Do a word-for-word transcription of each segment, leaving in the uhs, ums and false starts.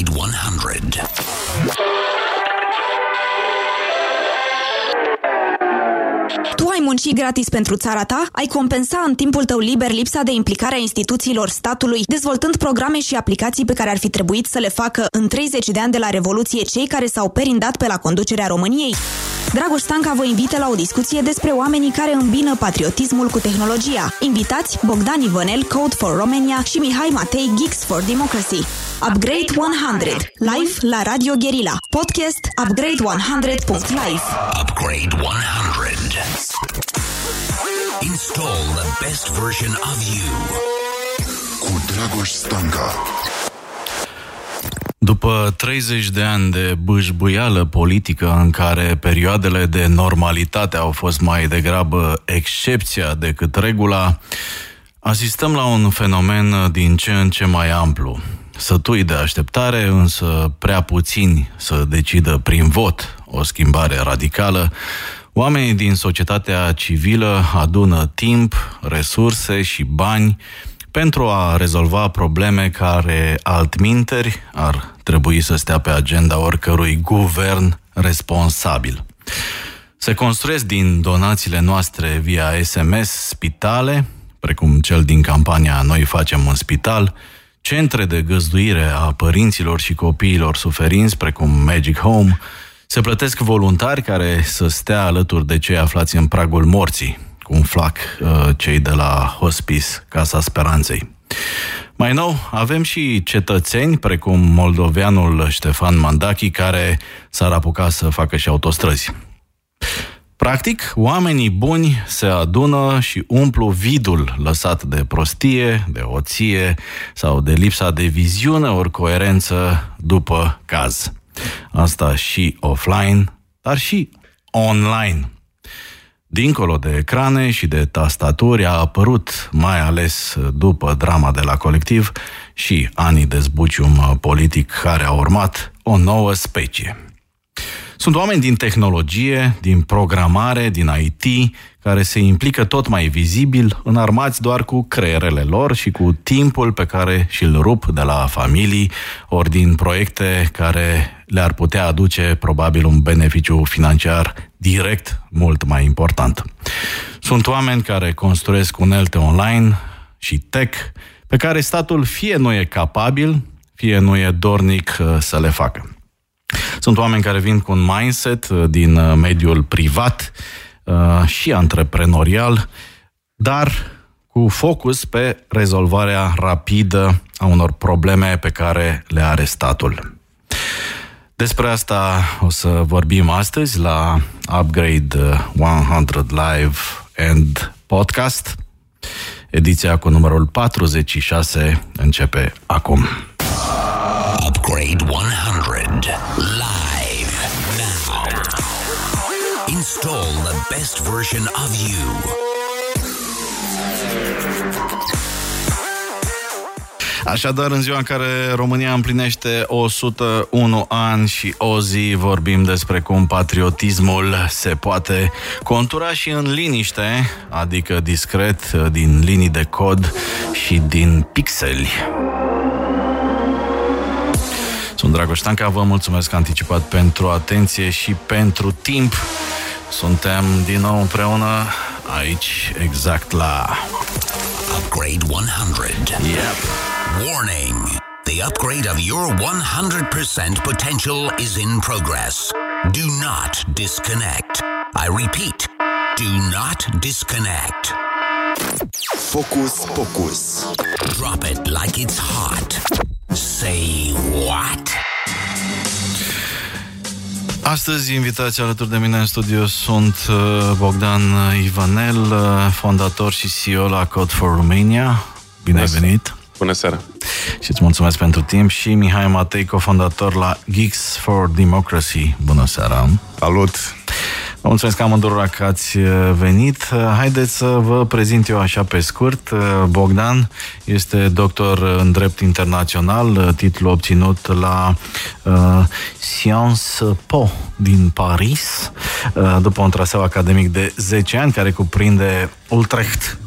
Upgrade one hundred. Tu ai muncit gratis pentru țara ta? Ai compensa în timpul tău liber lipsa de implicare a instituțiilor statului, dezvoltând programe și aplicații pe care ar fi trebuit să le facă în treizeci de ani de la Revoluție cei care s-au perindat pe la conducerea României? Dragoș Stanca vă invită la o discuție despre oamenii care îmbină patriotismul cu tehnologia. Invitați Bogdan Ivănel, Code for Romania și Mihai Matei, Geeks for Democracy. Upgrade one hundred, live la Radio Guerilla. Podcast upgrade one hundred dot live. Upgrade one hundred. Install the best version of you. Cu Dragoș Stanca. După treizeci de ani de bâșbâială politică în care perioadele de normalitate au fost mai degrabă excepția decât regula, asistăm la un fenomen din ce în ce mai amplu. Sătui de așteptare, însă prea puțini să decidă prin vot o schimbare radicală, oamenii din societatea civilă adună timp, resurse și bani pentru a rezolva probleme care altminteri ar trebui să stea pe agenda oricărui guvern responsabil. Se construiesc din donațiile noastre via S M S spitale, precum cel din campania Noi facem un spital, centre de găzduire a părinților și copiilor suferinți, precum Magic Home. Se plătesc voluntari care să stea alături de cei aflați în pragul morții, cum fac uh, cei de la Hospice Casa Speranței. Mai nou, avem și cetățeni, precum moldoveanul Ștefan Mandachi, care s-ar apuca să facă și autostrăzi. Practic, oamenii buni se adună și umplu vidul lăsat de prostie, de oție sau de lipsa de viziune ori coerență după caz. Asta și offline, dar și online. Dincolo de ecrane și de tastaturi a apărut, mai ales după drama de la Colectiv și anii de zbucium politic care a urmat, o nouă specie. Sunt oameni din tehnologie, din programare, din I T, care se implică tot mai vizibil, înarmați doar cu creierele lor și cu timpul pe care și-l rup de la familii, ori din proiecte care le-ar putea aduce probabil un beneficiu financiar direct mult mai important. Sunt oameni care construiesc unelte online și tech pe care statul fie nu e capabil, fie nu e dornic să le facă. Sunt oameni care vin cu un mindset din mediul privat și antreprenorial, dar cu focus pe rezolvarea rapidă a unor probleme pe care le are statul. Despre asta o să vorbim astăzi la Upgrade one hundred Live and Podcast. Ediția cu numărul patruzeci și șase începe acum. Upgrade one hundred Live now. Install the best version of you. Așadar, în ziua în care România împlinește o sută unu ani și o zi, vorbim despre cum patriotismul se poate contura și în liniște, adică discret, din linii de cod și din pixeli. Sunt Dragoș Stanca, vă mulțumesc anticipat pentru atenție și pentru timp. Suntem din nou împreună aici, exact la Upgrade one hundred. Yep. Warning, the upgrade of your one hundred percent potential is in progress. Do not disconnect. I repeat, do not disconnect. Focus, focus. Drop it like it's hot. Say what? Astăzi, invitații alături de mine în studio sunt Bogdan Ivănel, fondator și C E O la Code for Romania. Bine ai venit! Bună seara! Și îți mulțumesc pentru timp. Și Mihai Matei, cofondator la Geeks for Democracy. Bună seara! Salut! Vă mulțumesc amândurora că ați venit. Haideți să vă prezint eu așa pe scurt. Bogdan este doctor în drept internațional, titlul obținut la uh, Sciences Po din Paris, uh, după un traseu academic de zece ani care cuprinde Utrecht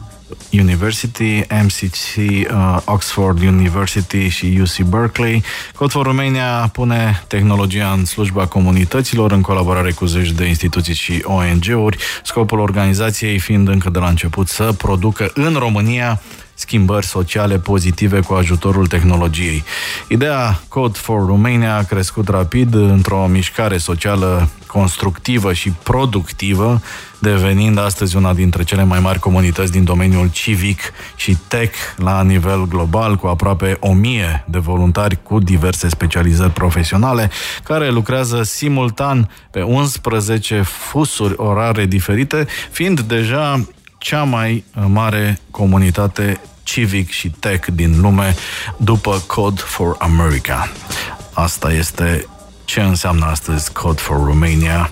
University, M C C, uh, Oxford University și U C Berkeley. Code for Romania pune tehnologia în slujba comunităților în colaborare cu zeci de instituții și O N G-uri, scopul organizației fiind încă de la început să producă în România schimbări sociale pozitive cu ajutorul tehnologiei. Ideea Code for Romania a crescut rapid într-o mișcare socială constructivă și productivă, devenind astăzi una dintre cele mai mari comunități din domeniul civic și tech la nivel global, cu aproape o mie de voluntari cu diverse specializări profesionale, care lucrează simultan pe unsprezece fusuri orare diferite, fiind deja cea mai mare comunitate civic și tech din lume după Code for America. Asta este ce înseamnă astăzi Code for Romania,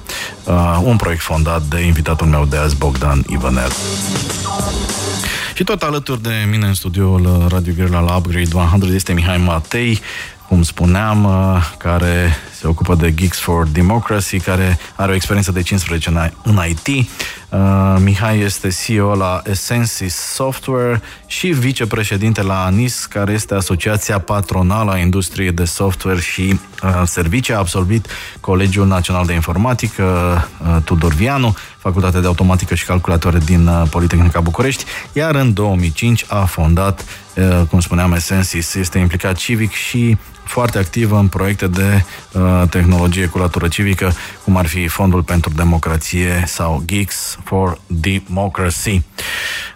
un proiect fondat de invitatul meu de azi, Bogdan Ivănel. Și tot alături de mine în studioul Radio Guerilla la Upgrade o sută este Mihai Matei, cum spuneam, care se ocupă de Geeks for Democracy, care are o experiență de cincisprezece ani în I T. Uh, Mihai este C E O la Essensys Software și vicepreședinte la ANIS, care este asociația patronală a industriei de software și uh, servicii. A absolvit Colegiul Național de Informatică uh, Tudor Vianu, Facultatea de Automatică și Calculatoare din uh, Politehnica București, iar în două mii cinci a fondat, uh, cum spuneam, Essensys. Este implicat civic și foarte activă în proiecte de uh, tehnologie cu latură civică, cum ar fi Fondul pentru Democrație sau Geeks for Democracy.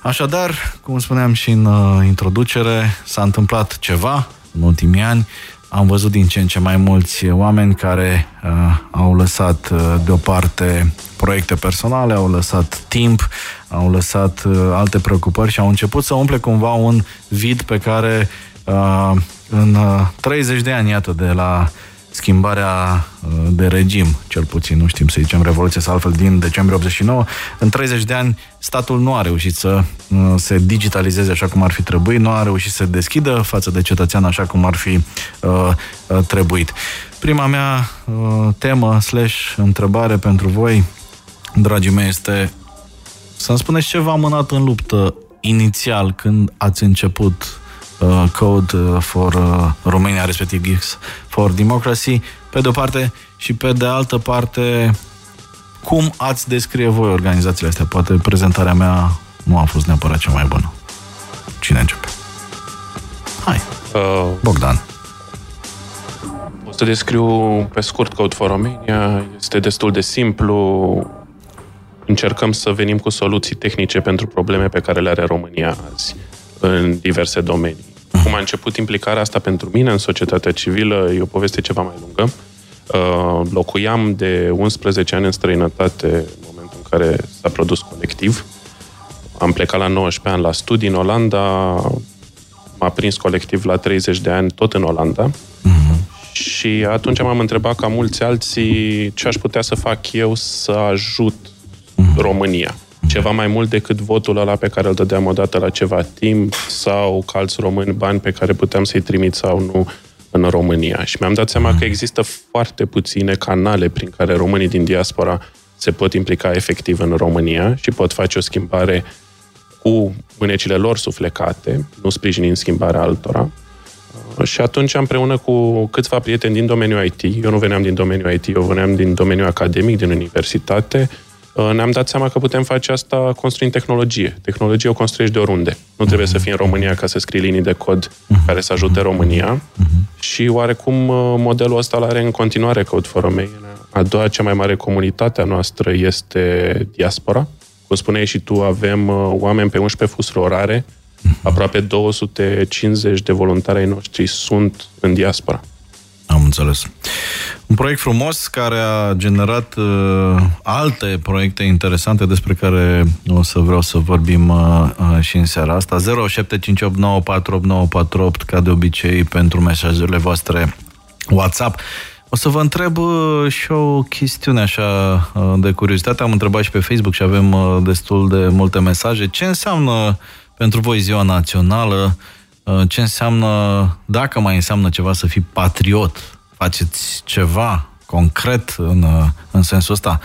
Așadar, cum spuneam și în uh, introducere, s-a întâmplat ceva în ultimii ani. Am văzut din ce în ce mai mulți oameni care uh, au lăsat uh, deoparte proiecte personale, au lăsat timp, au lăsat uh, alte preocupări și au început să umple cumva un vid pe care uh, în treizeci de ani, iată, de la schimbarea de regim, cel puțin, nu știm să zicem revoluție sau altfel, din decembrie optzeci și nouă, în treizeci de ani statul nu a reușit să se digitalizeze așa cum ar fi trebuit, nu a reușit să se deschidă față de cetățean așa cum ar fi uh, trebuit. Prima mea uh, temă slash întrebare pentru voi, dragii mei, este să-mi spuneți ce v-a mânat în luptă inițial când ați început Code for Romania, respectiv Geeks for Democracy, pe de o parte, și pe de altă parte, cum ați descrie voi organizațiile astea? Poate prezentarea mea nu a fost neapărat cea mai bună. Cine începe? Hai, uh, Bogdan. O să descriu pe scurt Code for Romania. Este destul de simplu. Încercăm să venim cu soluții tehnice pentru probleme pe care le are România azi în diverse domenii. Cum a început implicarea asta pentru mine în societatea civilă, e o poveste ceva mai lungă. Uh, locuiam de unsprezece ani în străinătate în momentul în care s-a produs Colectiv. Am plecat la nouăsprezece ani la studii în Olanda, m-a prins Colectiv la treizeci de ani tot în Olanda. Uh-huh. Și atunci m-am întrebat, ca mulți alții, ce aș putea să fac eu să ajut uh-huh. România. Ceva mai mult decât votul ăla pe care îl dădeam odată la ceva timp sau că alți români bani pe care puteam să-i trimit sau nu în România. Și mi-am dat seama că există foarte puține canale prin care românii din diaspora se pot implica efectiv în România și pot face o schimbare cu mânecile lor suflecate, nu sprijinind schimbarea altora. Și atunci, împreună cu câțiva prieteni din domeniul I T, eu nu veneam din domeniul I T, eu veneam din domeniul academic, din universitate, ne-am dat seama că putem face asta construind tehnologie. Tehnologie o construiești de oriunde. Nu trebuie să fii în România ca să scrii linii de cod care să ajute România. Și oarecum modelul ăsta l-are în continuare Code for Romania. A doua cea mai mare comunitate a noastră este diaspora. Cum spuneai și tu, avem oameni pe unsprezece fusuri orare. Aproape două sute cincizeci de voluntari ai noștri sunt în diaspora. Am înțeles. Un proiect frumos care a generat uh, alte proiecte interesante despre care o să vreau să vorbim uh, uh, și în seara asta. zero șapte cinci opt nouă patru opt nouă patru opt, ca de obicei, pentru mesajele voastre WhatsApp. O să vă întreb uh, și o chestiune așa uh, de curiozitate. Am întrebat și pe Facebook și avem uh, destul de multe mesaje. Ce înseamnă pentru voi Ziua Națională? Ce înseamnă, dacă mai înseamnă ceva, să fii patriot? Faceți ceva concret în, în sensul ăsta?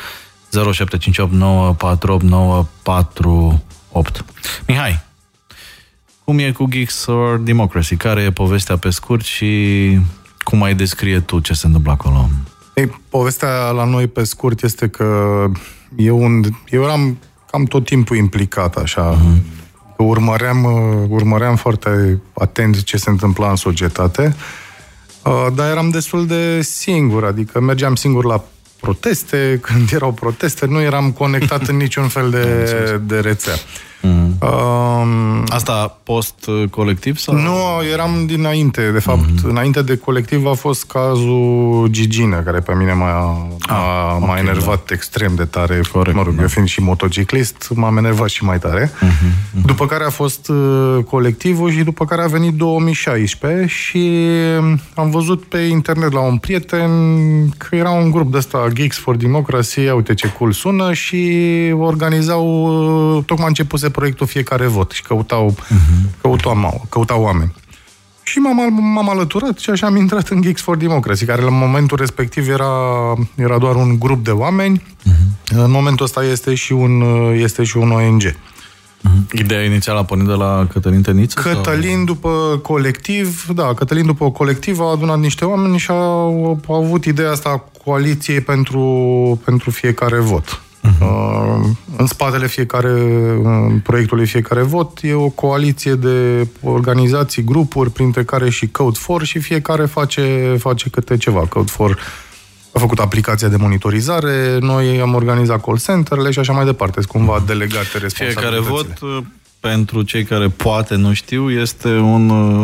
zero șapte cinci opt nouă patru opt nouă patru opt. Mihai, Cum e cu Geeks for Democracy? Care e povestea pe scurt și cum mai descrie tu ce se întâmplă acolo? Ei, povestea la noi pe scurt este că eu, un, eu eram cam tot timpul implicat, așa. Uh-huh. Urmăream, urmăream foarte atent ce se întâmpla în societate, dar eram destul de singur, adică mergeam singur la proteste, când erau proteste, nu eram conectat în niciun fel de, de rețea. Mm-hmm. Um, Asta post-Colectiv? Sau? Nu, eram dinainte. De fapt, mm-hmm. înainte de Colectiv a fost cazul Gigină, care pe mine m-a, m-a, ah, m-a okay, enervat da. extrem de tare. Corect, mă rog, da. eu fiind și motociclist, m-am enervat și mai tare. Mm-hmm. După care a fost Colectivul și după care a venit două mii șaisprezece și am văzut pe internet la un prieten că era un grup de ăsta, Geeks for Democracy, uite ce cool sună, și organizau, tocmai începuse proiectul Fiecare Vot și căutau, uh-huh. căutau, căutau oameni. Și m-am, m-am alăturat și așa am intrat în Geeks for Democracy, care la momentul respectiv era, era doar un grup de oameni. Uh-huh. În momentul ăsta este și un, este și un O N G. Uh-huh. Ideea inițială a pornit de la Cătălin Tăniță? Cătălin sau? după Colectiv, da, Cătălin după Colectiv a adunat niște oameni și au avut ideea asta a coaliției pentru, pentru Fiecare Vot. Uh-huh. În spatele fiecare, proiectului Fiecare Vot e o coaliție de organizații, grupuri, printre care și Code for, și fiecare face, face câte ceva. Code for a făcut aplicația de monitorizare, noi am organizat call center-le și așa mai departe. Sunt cumva delegate responsabilitățile. Fiecare Vot, pentru cei care poate nu știu, este un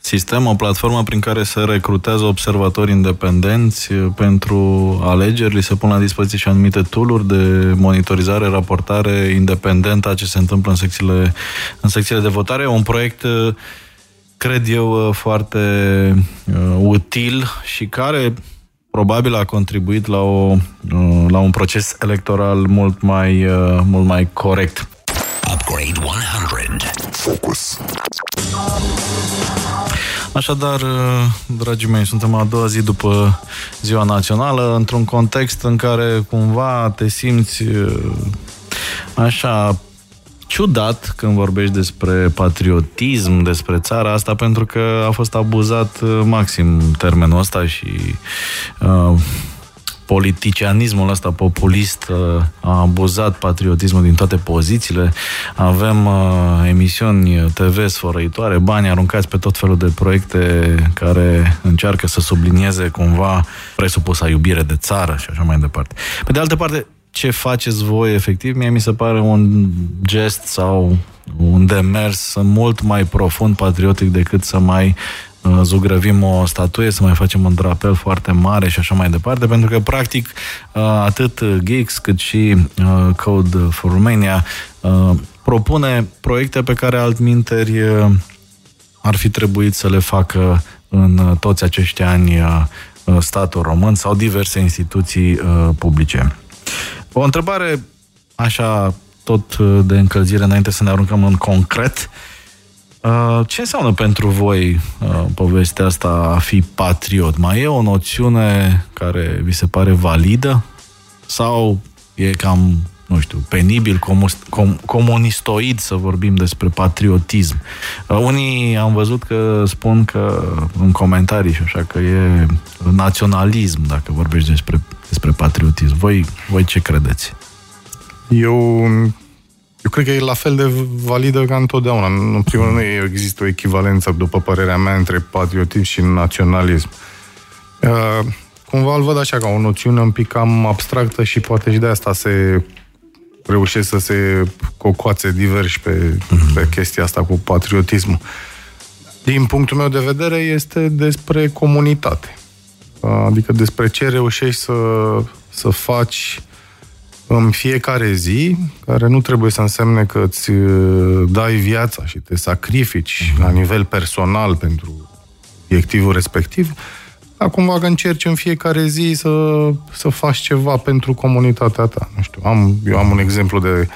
sistem, o platformă prin care se recrutează observatori independenți pentru alegeri, li se pun la dispoziție și anumite tool-uri de monitorizare, raportare independentă a ce se întâmplă în secțiile, în secțiile de votare. Un proiect, cred eu, foarte util și care probabil a contribuit la, o, la un proces electoral mult mai, mult mai corect. Upgrade o sută. Focus. Așadar, dragii mei, suntem a doua zi după Ziua Națională, într-un context în care cumva te simți așa ciudat când vorbești despre patriotism, despre țara asta, pentru că a fost abuzat maxim termenul ăsta și uh, politicianismul ăsta populist a abuzat patriotismul din toate pozițiile. Avem uh, emisiuni T V sfărăitoare, bani aruncați pe tot felul de proiecte care încearcă să sublinieze cumva presupusa iubire de țară și așa mai departe. Pe de altă parte, ce faceți voi efectiv, mie mi se pare un gest sau un demers mult mai profund patriotic decât să mai zugrăvim o statuie, să mai facem un drapel foarte mare și așa mai departe, pentru că practic atât Geeks cât și Code for Romania propune proiecte pe care altminteri ar fi trebuit să le facă în toți acești ani statul român sau diverse instituții publice. O întrebare așa tot de încălzire înainte să ne aruncăm în concret. Ce înseamnă pentru voi povestea asta a fi patriot? Mai e o noțiune care vi se pare validă? Sau e cam, nu știu, penibil, comunistoid să vorbim despre patriotism? Unii am văzut că spun că în comentarii și așa că e naționalism dacă vorbești despre, despre patriotism. Voi, voi ce credeți? Eu... Eu cred că e la fel de validă ca întotdeauna. În primul rând, nu există o echivalență, după părerea mea, între patriotism și naționalism. Uh, cumva îl văd așa, ca o noțiune un pic cam abstractă și poate și de asta se reușesc să se cocoațe diversi pe, pe chestia asta cu patriotismul. Din punctul meu de vedere, este despre comunitate. Uh, adică despre ce reușești să, să faci în fiecare zi, care nu trebuie să însemne că îți dai viața și te sacrifici mm-hmm. la nivel personal pentru obiectivul respectiv, dar cumva că încerci în fiecare zi să, să faci ceva pentru comunitatea ta. Nu știu, am, eu am un exemplu de,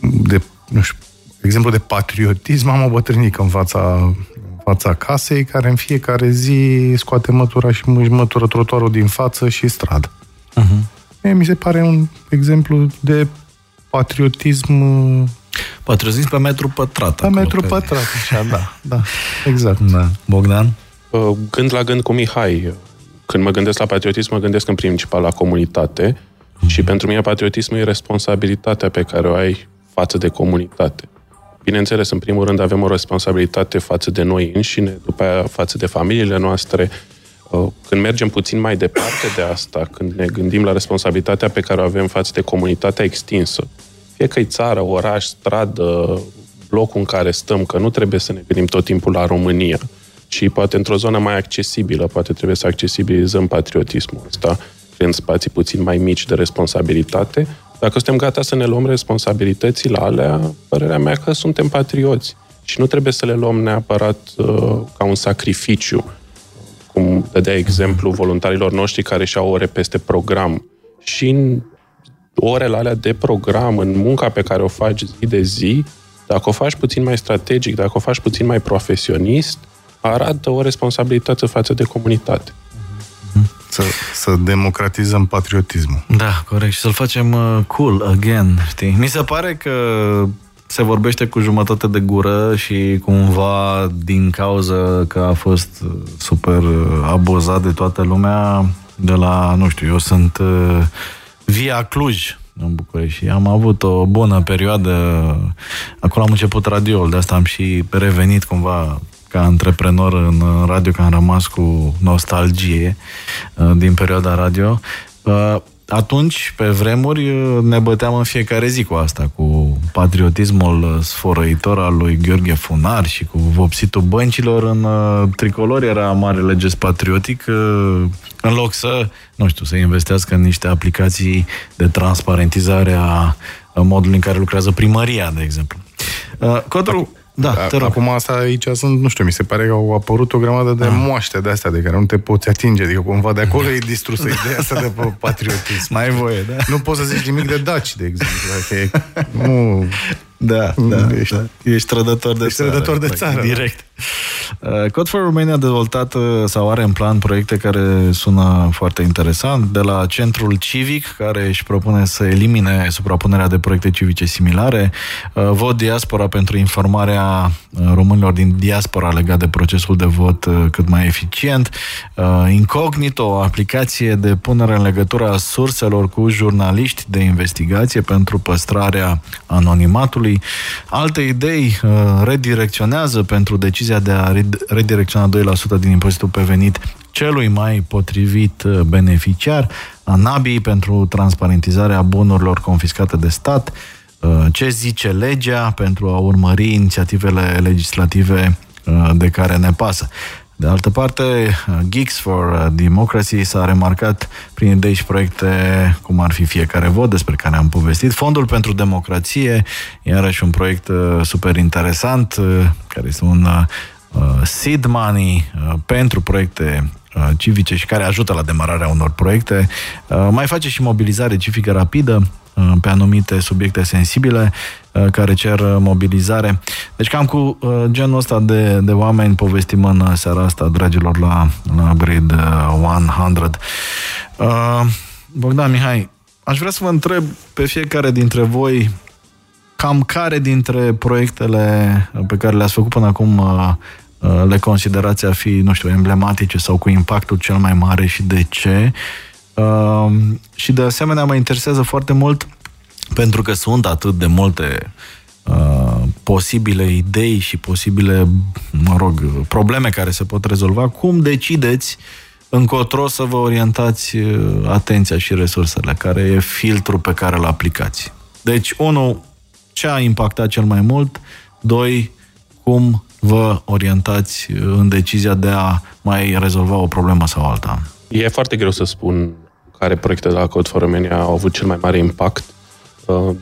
de nu știu, exemplu de patriotism, am o bătrânică în fața, în fața casei, care în fiecare zi scoate mătura și își mătură trotuarul din față și stradă. Mhm. Mi se pare un exemplu de patriotism patruzeci pe metru pătrat. Pe metru pe... pătrat, așa, da, da, exact. Da. Bogdan? Gând la gând cu Mihai. Când mă gândesc la patriotism, mă gândesc în principal la comunitate mm. și pentru mine patriotismul e responsabilitatea pe care o ai față de comunitate. Bineînțeles, în primul rând avem o responsabilitate față de noi înșine, după aia față de familiile noastre. Când mergem puțin mai departe de asta, când ne gândim la responsabilitatea pe care o avem față de comunitatea extinsă, fie că e țară, oraș, stradă, blocul în care stăm, că nu trebuie să ne gândim tot timpul la România, ci poate într-o zonă mai accesibilă, poate trebuie să accesibilizăm patriotismul ăsta în spații puțin mai mici de responsabilitate. Dacă suntem gata să ne luăm responsabilitățile alea, părerea mea că suntem patrioți și nu trebuie să le luăm neapărat uh, ca un sacrificiu, cum dădea exemplu voluntarilor noștri care și-au ore peste program. Și în orele alea de program, în munca pe care o faci zi de zi, dacă o faci puțin mai strategic, dacă o faci puțin mai profesionist, arată o responsabilitate față de comunitate. Să, să democratizăm patriotismul. Da, corect. Și să-l facem uh, cool again, știi? Mi se pare că se vorbește cu jumătate de gură și cumva din cauza că a fost super abuzat de toată lumea de la, nu știu, eu sunt uh, Via Cluj în București și am avut o bună perioadă. Acolo am început radioul, de asta am și revenit cumva ca antreprenor în radio, că am rămas cu nostalgie din perioada radio. Atunci, pe vremuri, ne băteam în fiecare zi cu asta, cu patriotismul sfărăitor al lui Gheorghe Funar și cu vopsitul băncilor în tricolor. Era marele gest patriotic. În loc să, nu știu, să investească în niște aplicații de transparentizare a modului în care lucrează primăria, de exemplu. Codru... Da, te rog. Acum asta aici sunt, nu știu, mi se pare că au apărut o grămadă de moaște de astea de care nu te poți atinge, adică cumva de acolo e distrusă ideea asta de patriotism. N-ai voie, da? Nu poți să zici nimic de daci, de exemplu, dacă e... Nu... Da, da, ești, da. Ești trădător de ești țară. Trădător de țară, direct. Da. Code for Romania a dezvoltat sau are în plan proiecte care sună foarte interesant, de la Centrul Civic, care își propune să elimine suprapunerea de proiecte civice similare, Vot Diaspora pentru informarea românilor din diaspora legat de procesul de vot cât mai eficient, Incognito, o aplicație de punere în legătură a surselor cu jurnaliști de investigație pentru păstrarea anonimatului. Alte idei redirecționează pentru decizia de a redirecționa doi la sută din impozitul pe venit celui mai potrivit beneficiar, ANABI pentru transparentizarea bunurilor confiscate de stat, ce zice legea pentru a urmări inițiativele legislative de care ne pasă. De altă parte, Geeks for Democracy s-a remarcat prin idei și proiecte cum ar fi Fiecare Vot, despre care am povestit, Fondul pentru Democrație, iarăși un proiect super interesant, care este un seed money pentru proiecte civice și care ajută la demararea unor proiecte. Mai face și mobilizare civică rapidă pe anumite subiecte sensibile care cer mobilizare. Deci cam cu genul ăsta de, de oameni povestim în seara asta, dragilor, la, la Upgrade o sută. Bogdan, Mihai, aș vrea să vă întreb pe fiecare dintre voi cam care dintre proiectele pe care le-ați făcut până acum le considerați a fi, nu știu, emblematice sau cu impactul cel mai mare și de ce. Uh, și de asemenea mă interesează foarte mult, pentru că sunt atât de multe uh, posibile idei și posibile, mă rog, probleme care se pot rezolva, cum decideți încotro să vă orientați atenția și resursele, care e filtrul pe care îl aplicați. Deci, unu, ce a impactat cel mai mult, doi, cum vă orientați în decizia de a mai rezolva o problemă sau alta. E foarte greu să spun care proiecte de la Code for Romania au avut cel mai mare impact,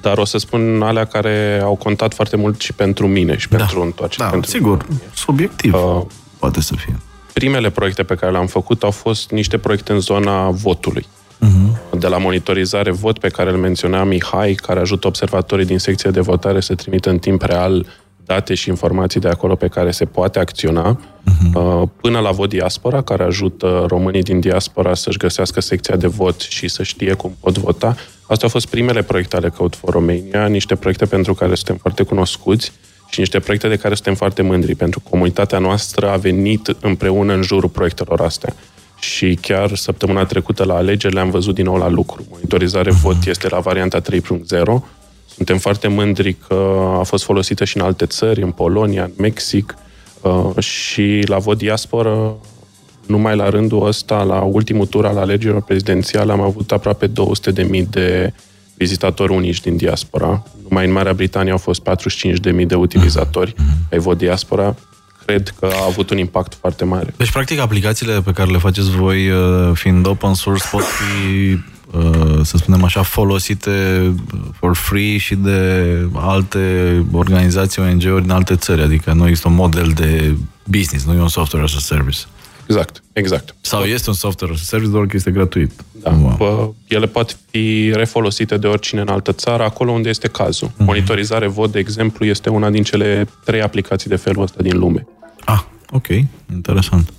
dar o să spun alea care au contat foarte mult și pentru mine și da. pentru întoarcerea. Da, pentru sigur, mine. Subiectiv uh, poate să fie. Primele proiecte pe care le-am făcut au fost niște proiecte în zona votului. Uh-huh. De la monitorizare vot pe care îl menționa Mihai, care ajută observatorii din secția de votare să trimită în timp real date și informații de acolo pe care se poate acționa, uh-huh. până la Vot Diaspora, care ajută românii din diaspora să-și găsească secția de vot și să știe cum pot vota. Astea au fost primele proiecte ale Code for Romania, niște proiecte pentru care suntem foarte cunoscuți și niște proiecte de care suntem foarte mândri, pentru că comunitatea noastră a venit împreună în jurul proiectelor astea. Și chiar săptămâna trecută la alegeri le-am văzut din nou la lucru. Monitorizare vot este la varianta trei punct zero. Suntem foarte mândri că a fost folosită și în alte țări, în Polonia, în Mexic, și la vot diasporă, numai la rândul ăsta, la ultimul tur al alegerilor prezidențiale, am avut aproape două sute de mii de vizitatori unici din diaspora. Numai în Marea Britanie au fost patruzeci și cinci de mii de utilizatori ai vot diaspora. Cred că a avut un impact foarte mare. Deci, practic, aplicațiile pe care le faceți voi, fiind open source, pot fi, să spunem așa, folosite for free și de alte organizații, O N G-uri din alte țări. Adică nu există un model de business, nu e un software as a service. Exact, exact. Sau este un software as a service, doar că este gratuit. Da, wow. Ele pot fi refolosite de oricine în altă țară, acolo unde este cazul. Mm-hmm. Monitorizare vot, de exemplu, este una din cele trei aplicații de felul ăsta din lume. Ah, ok, interesant.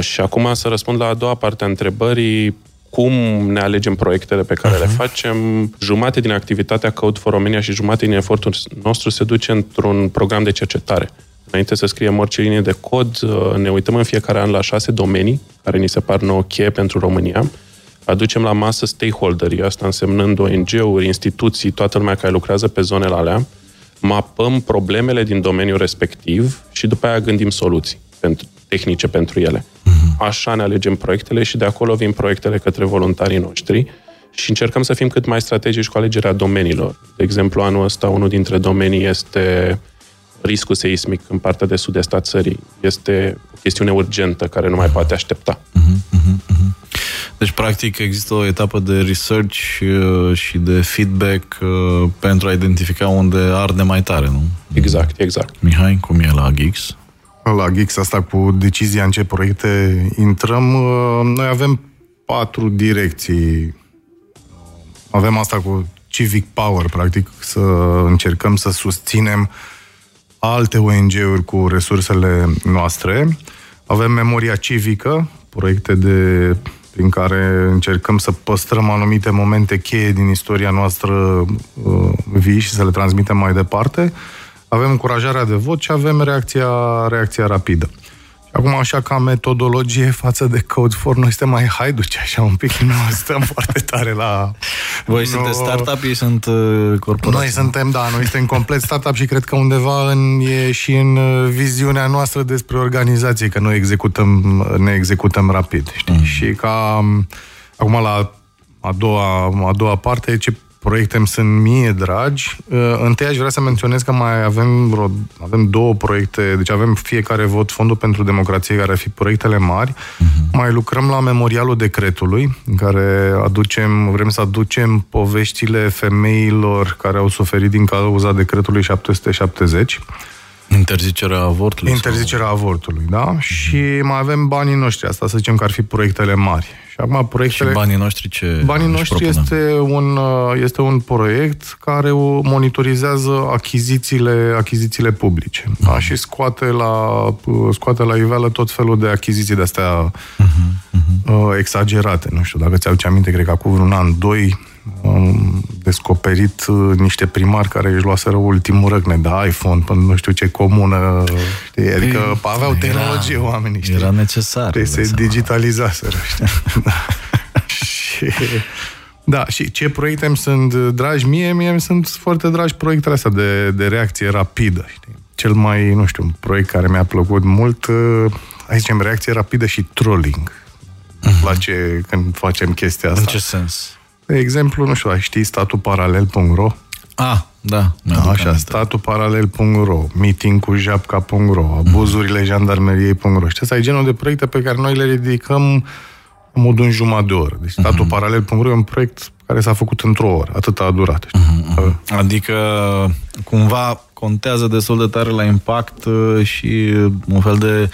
Și acum să răspund la a doua parte a întrebării, cum ne alegem proiectele pe care uh-huh. le facem. Jumate din activitatea Code for Romania și jumate din efortul nostru se duce într-un program de cercetare. Înainte să scriem orice linie de cod, ne uităm în fiecare an la șase domenii, care ni se par nouă cheie pentru România. Aducem la masă stakeholderii, asta însemnând O N G-uri, instituții, toată lumea care lucrează pe zonele alea. Mapăm problemele din domeniul respectiv și după aia gândim soluții pentru, tehnice pentru ele. Așa ne alegem proiectele și de acolo vin proiectele către voluntarii noștri și încercăm să fim cât mai strategici cu alegerea domeniilor. De exemplu, anul ăsta, unul dintre domenii este riscul seismic în partea de sud-est a țării. Este o chestiune urgentă care nu mai poate aștepta. Uh-huh, uh-huh, uh-huh. Deci, practic, există o etapă de research și de feedback pentru a identifica unde arde mai tare, nu? Exact, exact. Mihai, cum e la Geeks? La Geeks, asta cu decizia în ce proiecte intrăm, noi avem patru direcții. Avem asta cu Civic Power, practic, să încercăm să susținem alte O N G-uri cu resursele noastre. Avem memoria civică, proiecte de, prin care încercăm să păstrăm anumite momente cheie din istoria noastră uh, vii și să le transmitem mai departe. Avem încurajarea de vot și avem reacția, reacția rapidă. Și acum, așa, ca metodologie față de Code for, noi suntem mai haiduci, așa, un pic, nu stăm foarte tare la... Voi no... sunteți startup, ei sunt uh, corporații. Noi suntem, da, noi suntem complet startup și cred că undeva în, e și în viziunea noastră despre organizație, că noi executăm, ne executăm rapid, știi? Mm. Și ca... Acum, la a doua, a doua parte, ce proiecte îmi sunt mie dragi. Întâi aș vrea să menționez că mai avem, avem două proiecte, deci avem fiecare vot Fondul pentru Democrație, care ar fi proiectele mari. Uh-huh. Mai lucrăm la Memorialul Decretului, în care aducem, vrem să aducem poveștile femeilor care au suferit din cauza Decretului șapte sute șaptezeci. Interzicerea avortului. Interzicerea sau... avortului, da? Uh-huh. Și mai avem banii noștri, asta să zicem că ar fi proiectele mari. Și acum proiectele... Și banii noștri ce... Banii noștri este un, este un proiect care o monitorizează achizițiile, achizițiile publice. Uh-huh. Da? Și scoate la, scoate la iveală tot felul de achiziții de-astea uh-huh. Uh-huh. exagerate. Nu știu, dacă ți-aduce aminte, cred că acum vreun an, doi... Am descoperit niște primari care își luaseră ultimul răcne de iPhone până nu știu ce comună, știi? Adică ei, aveau era, tehnologie oamenii, știi? Era necesar. Trebuie să se digitalizaseră, știi? Da. Și, da, și ce proiecte îmi sunt dragi mie? Mie îmi sunt foarte dragi proiectele astea de, de reacție rapidă, știi? Cel mai, nu știu, un proiect care mi-a plăcut mult, hai zicem, reacție rapidă și trolling. Îmi place când facem chestia asta. În ce sens? De exemplu, nu știu, știi statu-paralel.ro? Ah, da. da așa, statu-paralel.ro, meeting cu japca.ro, abuzurile jandarmeriei.ro. Știți, asta e genul de proiecte pe care noi le ridicăm în mod în jumătate de oră. Deci statu-paralel.ro e un proiect care s-a făcut într-o oră. Atât a durat. Uh-huh. Adică, cumva, contează destul de tare la impact și un fel de...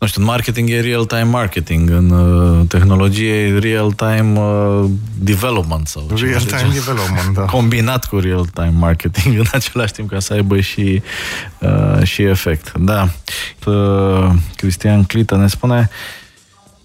Nu știu, marketing e real-time marketing, în uh, tehnologie e real-time uh, development sau real-time development, da. Combinat cu real-time marketing în același timp ca să aibă și, uh, și efect. Da. Uh, Cristian Clită ne spune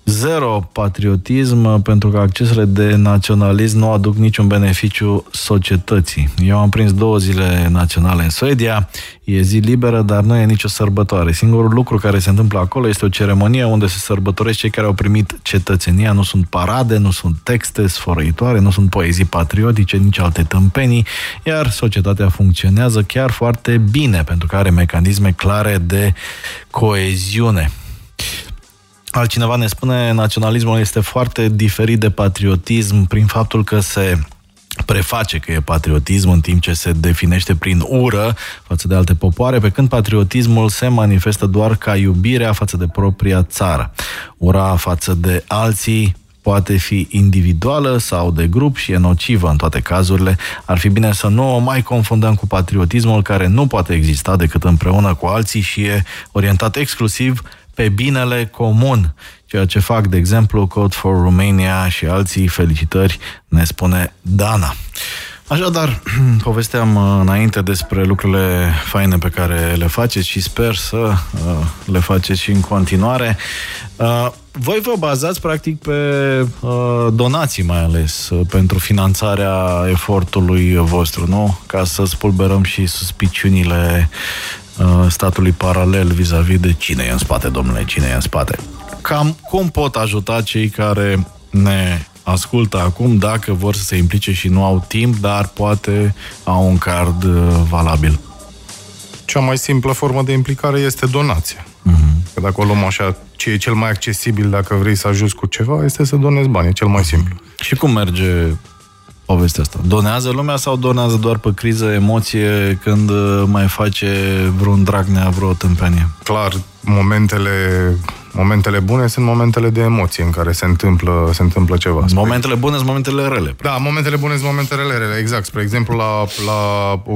zero patriotism, pentru că accesele de naționalism nu aduc niciun beneficiu societății. Eu am prins două zile naționale în Suedia, e zi liberă, dar nu e nicio sărbătoare. Singurul lucru care se întâmplă acolo este o ceremonie unde se sărbătoresc cei care au primit cetățenia. Nu sunt parade, nu sunt texte sfărăitoare, nu sunt poezii patriotice, nici alte tâmpenii, iar societatea funcționează chiar foarte bine, pentru că are mecanisme clare de coeziune. Altcineva ne spune, naționalismul este foarte diferit de patriotism prin faptul că se preface că e patriotism, în timp ce se definește prin ură față de alte popoare, pe când patriotismul se manifestă doar ca iubirea față de propria țară. Ura față de alții poate fi individuală sau de grup și e nocivă în toate cazurile. Ar fi bine să nu o mai confundăm cu patriotismul, care nu poate exista decât împreună cu alții și e orientat exclusiv pe binele comun, ceea ce fac, de exemplu, Code for Romania și alții. Felicitări, ne spune Dana. Așadar, povesteam înainte despre lucrurile faine pe care le faceți și sper să le faceți și în continuare. Voi vă bazați, practic, pe donații, mai ales, pentru finanțarea efortului vostru, nu? Ca să spulberăm și suspiciunile statului paralel vis-a-vis de cine e în spate, domnule, cine e în spate. Cam cum pot ajuta cei care ne ascultă acum, dacă vor să se implice și nu au timp, dar poate au un card valabil? Cea mai simplă formă de implicare este donația. Uh-huh. Că dacă o luăm așa, ce e cel mai accesibil dacă vrei să ajungi cu ceva, este să donezi bani, e cel mai simplu. Și cum merge povestea asta? Donează lumea sau donează doar pe criză, emoție, când mai face vreun Dragnea, vreo tâmpenie? Clar, momentele, momentele bune sunt momentele de emoție în care se întâmplă, se întâmplă ceva. Momentele bune sunt momentele rele. Da, momentele bune sunt momentele rele, exact. Spre exemplu, la, la O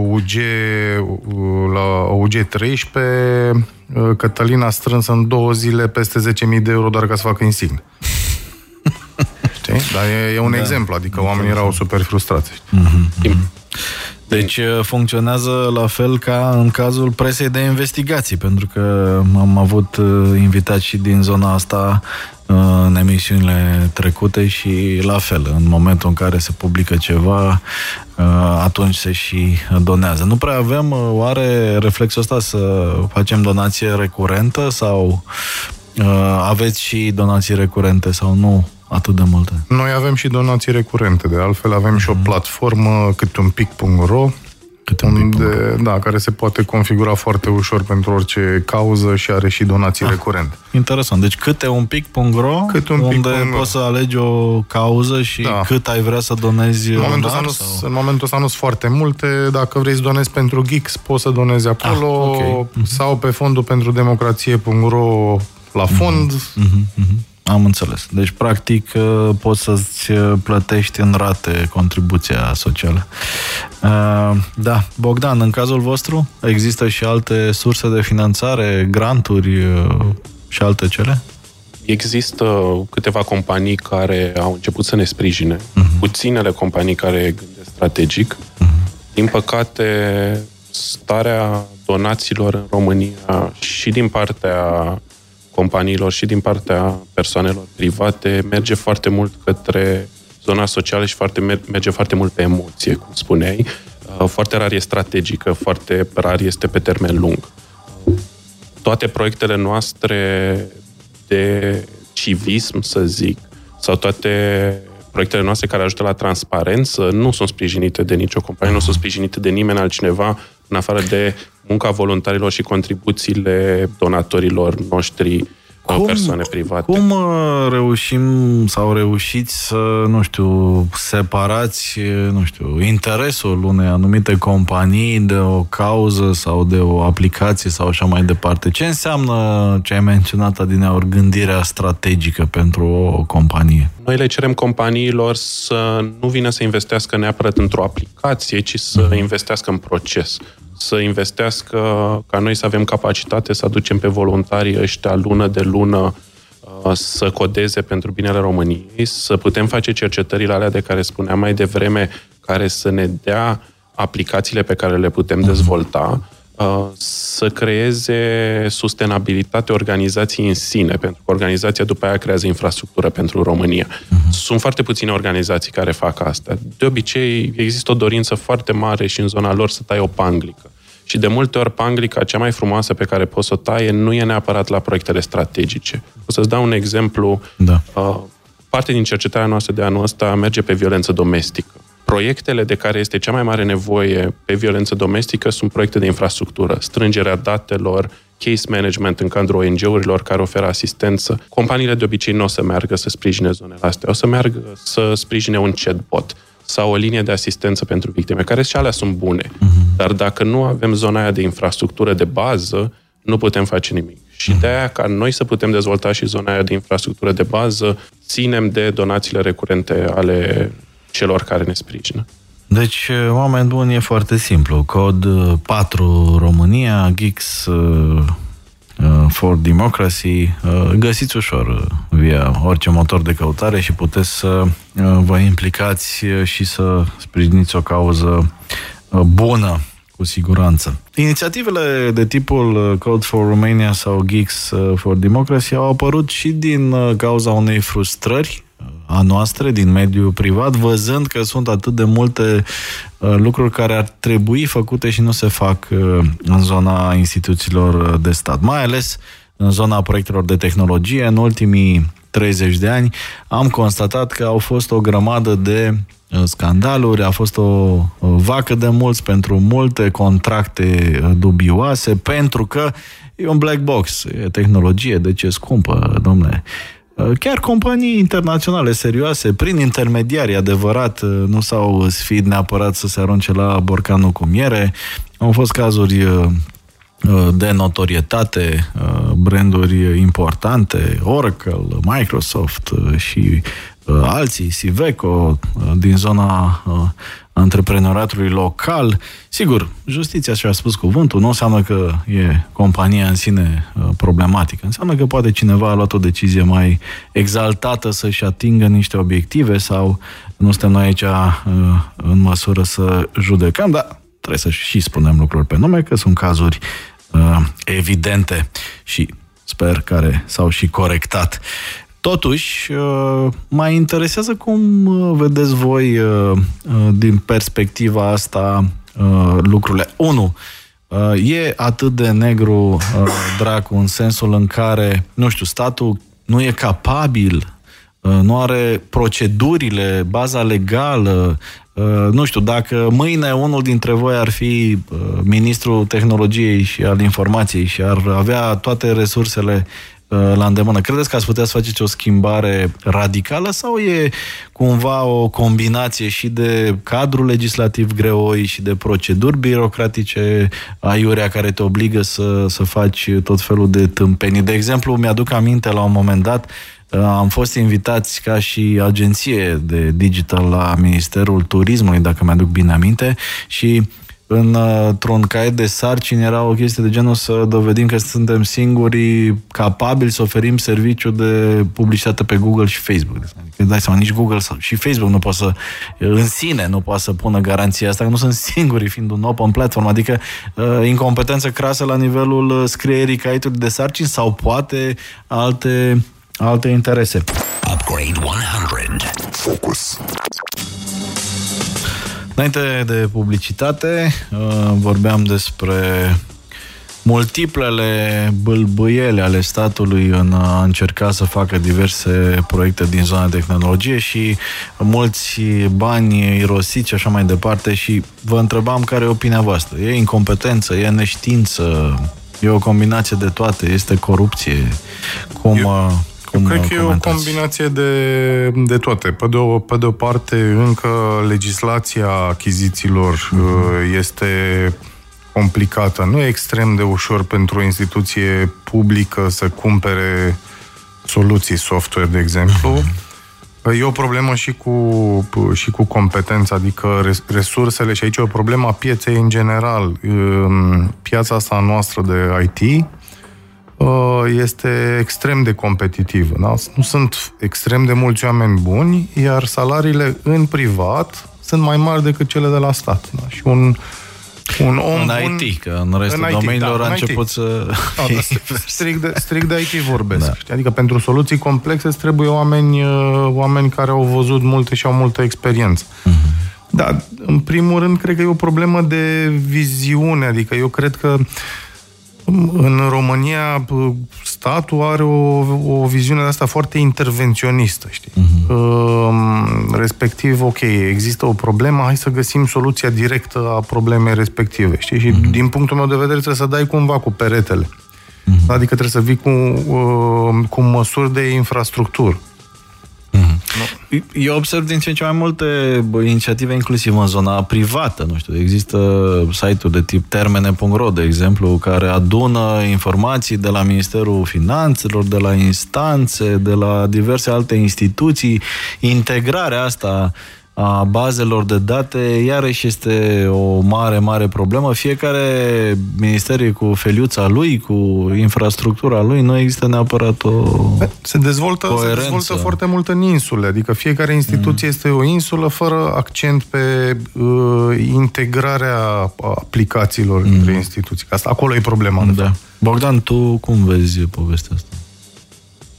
U G treisprezece, Cătălin a strâns în două zile peste zece mii de euro doar ca să facă insigne. Dar e, e un da. exemplu, adică oamenii erau super frustrați. Mm-hmm. Deci funcționează la fel ca în cazul presei de investigații, pentru că am avut invitați și din zona asta în emisiunile trecute și la fel, în momentul în care se publică ceva, atunci se și donează. Nu prea avem, oare, reflexul ăsta să facem donație recurentă sau aveți și donații recurente sau nu? Atât de multe. Noi avem și donații recurente, de altfel avem și o platformă câte un pic punct ro, unde, da, care se poate configura foarte ușor pentru orice cauză și are și donații ah, recurente. Interesant. Deci câte un pic punct ro, unde poți să alegi o cauză și da. cât ai vrea să donezi. În momentul ăsta sau... nu sunt foarte multe. Dacă vrei să donezi pentru Geeks, poți să donezi acolo, ah, okay. sau pe Fondul pentru Democrație punct ro la fond. Mhm. Mm-hmm, mm-hmm. Am înțeles. Deci, practic, poți să-ți plătești în rate contribuția socială. Da. Bogdan, în cazul vostru, există și alte surse de finanțare, granturi și alte cele? Există câteva companii care au început să ne sprijine. Uh-huh. Puținele companii care gândesc strategic. Uh-huh. Din păcate, starea donațiilor în România și din partea companiilor și din partea persoanelor private merge foarte mult către zona socială și foarte, merge foarte mult pe emoție, cum spuneai. Foarte rar e strategică, foarte rar este pe termen lung. Toate proiectele noastre de civism, să zic, sau toate proiectele noastre care ajută la transparență nu sunt sprijinite de nicio companie, nu sunt sprijinite de nimeni altcineva în afară de munca voluntarilor și contribuțiile donatorilor noștri, cum, persoane private. Cum reușim sau reușiți să, nu știu, separați, nu știu, interesul unei anumite companii de o cauză sau de o aplicație sau așa mai departe? Ce înseamnă, ce ai menționat adineaori, gândirea strategică pentru o companie? Noi le cerem companiilor să nu vină să investească neapărat într-o aplicație, ci să investească în proces. Să investească, ca noi să avem capacitate să aducem pe voluntarii ăștia lună de lună să codeze pentru binele României, să putem face cercetările alea de care spuneam mai devreme, care să ne dea aplicațiile pe care le putem dezvolta, să creeze sustenabilitate organizației în sine, pentru că organizația după aia creează infrastructură pentru România. Uh-huh. Sunt foarte puține organizații care fac asta. De obicei, există o dorință foarte mare și în zona lor să tai o panglică. Și de multe ori panglica cea mai frumoasă pe care poți să o taie nu e neapărat la proiectele strategice. O să-ți dau un exemplu. Da. Parte din cercetarea noastră de anul ăsta merge pe violență domestică. Proiectele de care este cea mai mare nevoie pe violență domestică sunt proiecte de infrastructură, strângerea datelor, case management în cadrul O N G-urilor care oferă asistență. Companiile de obicei nu o să meargă să sprijine zonele astea, o să meargă să sprijine un chatbot sau o linie de asistență pentru victime, care și alea sunt bune. Dar dacă nu avem zona aia de infrastructură de bază, nu putem face nimic. Și de aia, ca noi să putem dezvolta și zona aia de infrastructură de bază, ținem de donațiile recurente ale celor care ne sprijină. Deci, oameni buni, e foarte simplu. Code patru România, Geeks uh, for Democracy, uh, găsiți ușor via orice motor de căutare și puteți să vă implicați și să sprijiniți o cauză bună, cu siguranță. Inițiativele de tipul Code for Romania sau Geeks for Democracy au apărut și din cauza unei frustrări a noastre din mediul privat, văzând că sunt atât de multe lucruri care ar trebui făcute și nu se fac în zona instituțiilor de stat, mai ales în zona proiectelor de tehnologie. În ultimii treizeci de ani am constatat că au fost o grămadă de scandaluri, a fost o vacă de mulți pentru multe contracte dubioase, pentru că e un black box, e tehnologie, deci e scumpă, domnule. Chiar companii internaționale serioase, prin intermediari, adevărat, nu s-au sfit neapărat să se arunce la borcanul cu miere. Au fost cazuri de notorietate, branduri importante, Oracle, Microsoft și alții, Siveco, din zona antreprenoriatului local. Sigur, justiția și-a spus cuvântul, nu înseamnă că e compania în sine problematică. Înseamnă că poate cineva a luat o decizie mai exaltată să-și atingă niște obiective sau nu suntem noi aici în măsură să judecăm, dar trebuie să și spunem lucruri pe nume, că sunt cazuri evidente și sper care s-au și corectat. Totuși, mă interesează cum vedeți voi din perspectiva asta lucrurile. Unu, e atât de negru, dracu, în sensul în care, nu știu, statul nu e capabil, nu are procedurile, baza legală. Nu știu, dacă mâine unul dintre voi ar fi ministrul tehnologiei și al informației și ar avea toate resursele la îndemână, credeți că ați putea să faceți o schimbare radicală sau e cumva o combinație și de cadru legislativ greoi și de proceduri birocratice aiurea care te obligă să, să faci tot felul de tâmpenii? De exemplu, mi-aduc aminte la un moment dat am fost invitați ca și agenție de digital la Ministerul Turismului, dacă mi-aduc bine aminte, și într-un caiet de sarcini era o chestie de genul să dovedim că suntem singurii capabili să oferim serviciu de publicitate pe Google și Facebook. Adică, dai seama, nici Google și Facebook nu poate să, în sine, nu poate să pună garanția asta, că nu sunt singurii, fiind un open platform, adică incompetență crasă la nivelul scrierii caietului de sarcini sau poate alte, alte interese. Upgrade o sută. Focus. Înainte de publicitate, vorbeam despre multiplele bâlbâiele ale statului în a încerca să facă diverse proiecte din zona de tehnologie și mulți bani irosiți și așa mai departe și vă întrebam care e opinia voastră. E incompetență, e neștiință, e o combinație de toate, este corupție. Cum... Eu... Cum Cred că comentați? E o combinație de, de toate. Pe de, o, pe de o parte, încă legislația achizițiilor mm-hmm. este complicată. Nu e extrem de ușor pentru o instituție publică să cumpere soluții software, de exemplu. Mm-hmm. E o problemă și cu, și cu competența, adică resursele, și aici e o problemă a pieței în general. Piața asta noastră de I T este extrem de competitivă. Da? Nu sunt extrem de mulți oameni buni, iar salariile în privat sunt mai mari decât cele de la stat. Da? Și un un om în bun, I T, că în restul în domeniilor I T, da, a început I T. Să... Da, da, strict, de, strict de I T vorbesc. Da. Adică pentru soluții complexe îți trebuie oameni, oameni care au văzut multe și au multă experiență. Mm-hmm. Da, în primul rând, cred că e o problemă de viziune. Adică eu cred că în România statul are o, o viziune de asta foarte intervenționistă, știi? Uh-huh. Respectiv, ok, există o problemă, hai să găsim soluția directă a problemei respective, știi? Și uh-huh. din punctul meu de vedere trebuie să dai cumva cu peretele. Uh-huh. Adică trebuie să vii cu, cu măsuri de infrastructură. Nu. Eu observ din ce în ce mai multe inițiative, inclusiv în zona privată, nu știu, există site-uri de tip termene punct ro, de exemplu, care adună informații de la Ministerul Finanțelor, de la instanțe, de la diverse alte instituții. Integrarea asta a bazelor de date, iarăși este o mare, mare problemă. Fiecare minister e cu feliuța lui, cu infrastructura lui, nu există neapărat o se dezvoltă, se dezvoltă foarte mult în insule, adică fiecare instituție mm. este o insulă fără accent pe uh, integrarea aplicațiilor mm. între instituții. Asta, acolo e problema. Da. De Bogdan, tu cum vezi povestea asta?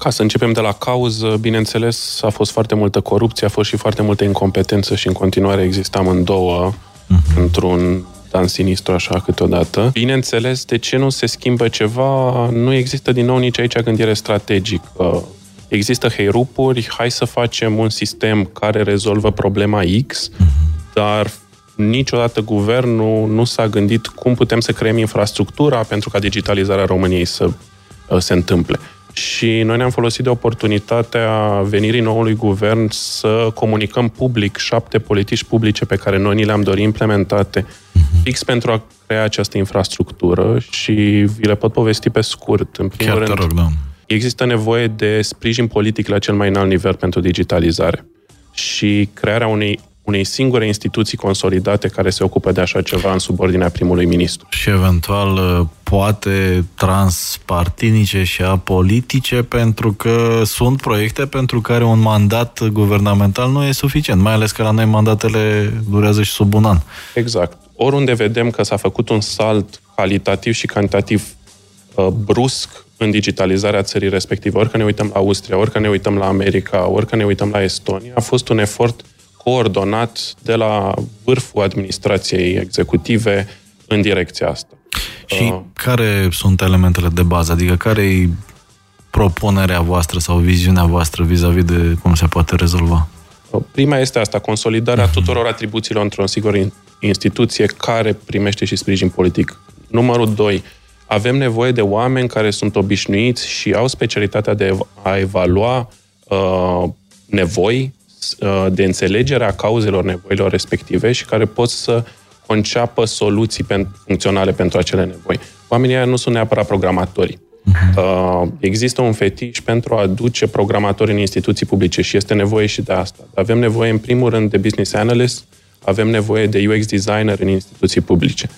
Ca să începem de la cauză, bineînțeles, a fost foarte multă corupție, a fost și foarte multă incompetență și în continuare există amândouă uh-huh. într-un dans sinistru așa câteodată. Bineînțeles, de ce nu se schimbă ceva? Nu există din nou nici aici gândire strategică. Există heirupuri, hai să facem un sistem care rezolvă problema X, uh-huh. dar niciodată guvernul nu s-a gândit cum putem să creăm infrastructura pentru ca digitalizarea României să se întâmple. Și noi ne-am folosit de oportunitatea venirii noului guvern să comunicăm public șapte politici publice pe care noi ni le-am dorit implementate fix pentru a crea această infrastructură și vi le pot povesti pe scurt. În primul Chiar rând, te rog, da. Există nevoie de sprijin politic la cel mai înalt nivel pentru digitalizare și crearea unei unei singure instituții consolidate care se ocupă de așa ceva în subordinea primului ministru. Și eventual, poate, transpartinice și apolitice, pentru că sunt proiecte pentru care un mandat guvernamental nu e suficient, mai ales că la noi mandatele durează și sub un an. Exact. Oriunde vedem că s-a făcut un salt calitativ și cantitativ brusc în digitalizarea țării respective, orică ne uităm la Austria, orică ne uităm la America, orică ne uităm la Estonia, a fost un efort coordonat de la vârful administrației executive în direcția asta. Și uh, care sunt elementele de bază? Adică care e propunerea voastră sau viziunea voastră vis-a-vis de cum se poate rezolva? Prima este asta, consolidarea uh-huh. tuturor atribuțiilor într-o singură instituție care primește și sprijin politic. Numărul doi, avem nevoie de oameni care sunt obișnuiți și au specialitatea de a evalua uh, nevoi de înțelegerea cauzelor nevoilor respective și care pot să conceapă soluții funcționale pentru acele nevoi. Oamenii aia nu sunt neapărat programatori. Uh-huh. Există un fetiș pentru a aduce programatori în instituții publice și este nevoie și de asta. Avem nevoie, în primul rând, de business analyst, avem nevoie de U X designer în instituții publice.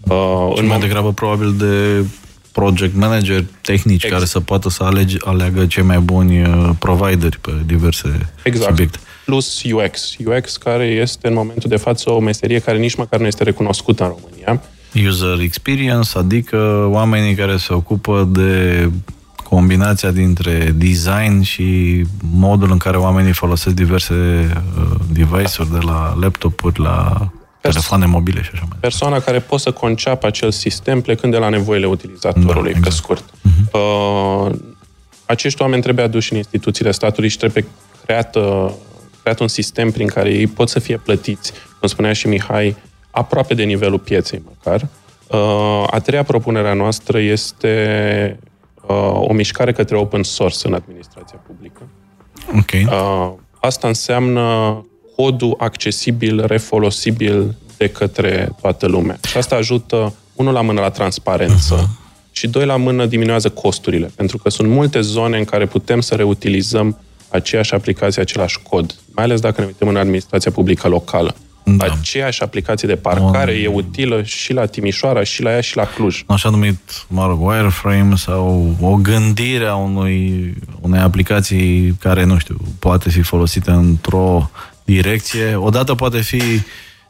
Uh, și în mai degrabă, probabil, de project manager tehnici exact. Care să poată să alege, aleagă cei mai buni provideri pe diverse exact. Subiecte. Plus U X. U X care este în momentul de față o meserie care nici măcar nu este recunoscută în România. User experience, adică oamenii care se ocupă de combinația dintre design și modul în care oamenii folosesc diverse device-uri, de la laptopuri la telefoane mobile și așa mai. Persoana care poate să conceapă acel sistem plecând de la nevoile utilizatorului, da, exact. Pe scurt. Uh-huh. Acești oameni trebuie aduși în instituțiile statului și trebuie creat, creat un sistem prin care ei pot să fie plătiți, cum spunea și Mihai, aproape de nivelul pieței măcar. A treia propunere a noastră este o mișcare către open source în administrația publică. Okay. Asta înseamnă codul accesibil, refolosibil de către toată lumea. Și asta ajută, unul la mână, la transparență uh-huh. și doi la mână diminuează costurile, pentru că sunt multe zone în care putem să reutilizăm aceeași aplicație, același cod, mai ales dacă ne uităm în administrația publică locală. Da. Aceeași aplicație de parcare um, e utilă și la Timișoara, și la ea, și la Cluj. Așa numit, mă rog, wireframe sau o gândire a unui, unei aplicații care, nu știu, poate fi folosită într-o direcție. Odată poate fi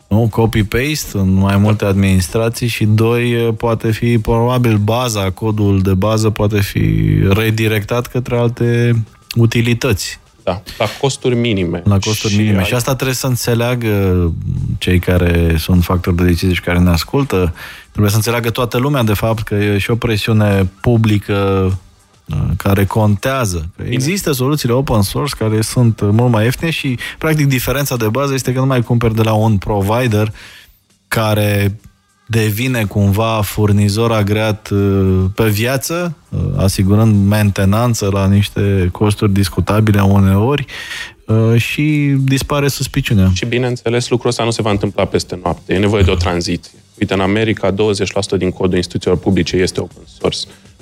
nu? Copy-paste în mai multe administrații și doi, poate fi probabil baza, codul de bază poate fi redirectat către alte utilități. Da, la costuri minime. La costuri și minime. Ai... Și asta trebuie să înțeleagă cei care sunt factori de decizie și care ne ascultă. Trebuie să înțeleagă toată lumea, de fapt, că e și o presiune publică care contează. Există soluțiile open source care sunt mult mai ieftine și, practic, diferența de bază este că nu mai cumperi de la un provider care devine cumva furnizor agreat pe viață, asigurând mentenanță la niște costuri discutabile uneori și dispare suspiciunea. Și, bineînțeles, lucrul ăsta nu se va întâmpla peste noapte. E nevoie de o tranziție. Uite, în America, douăzeci la sută din codul instituțiilor publice este open source.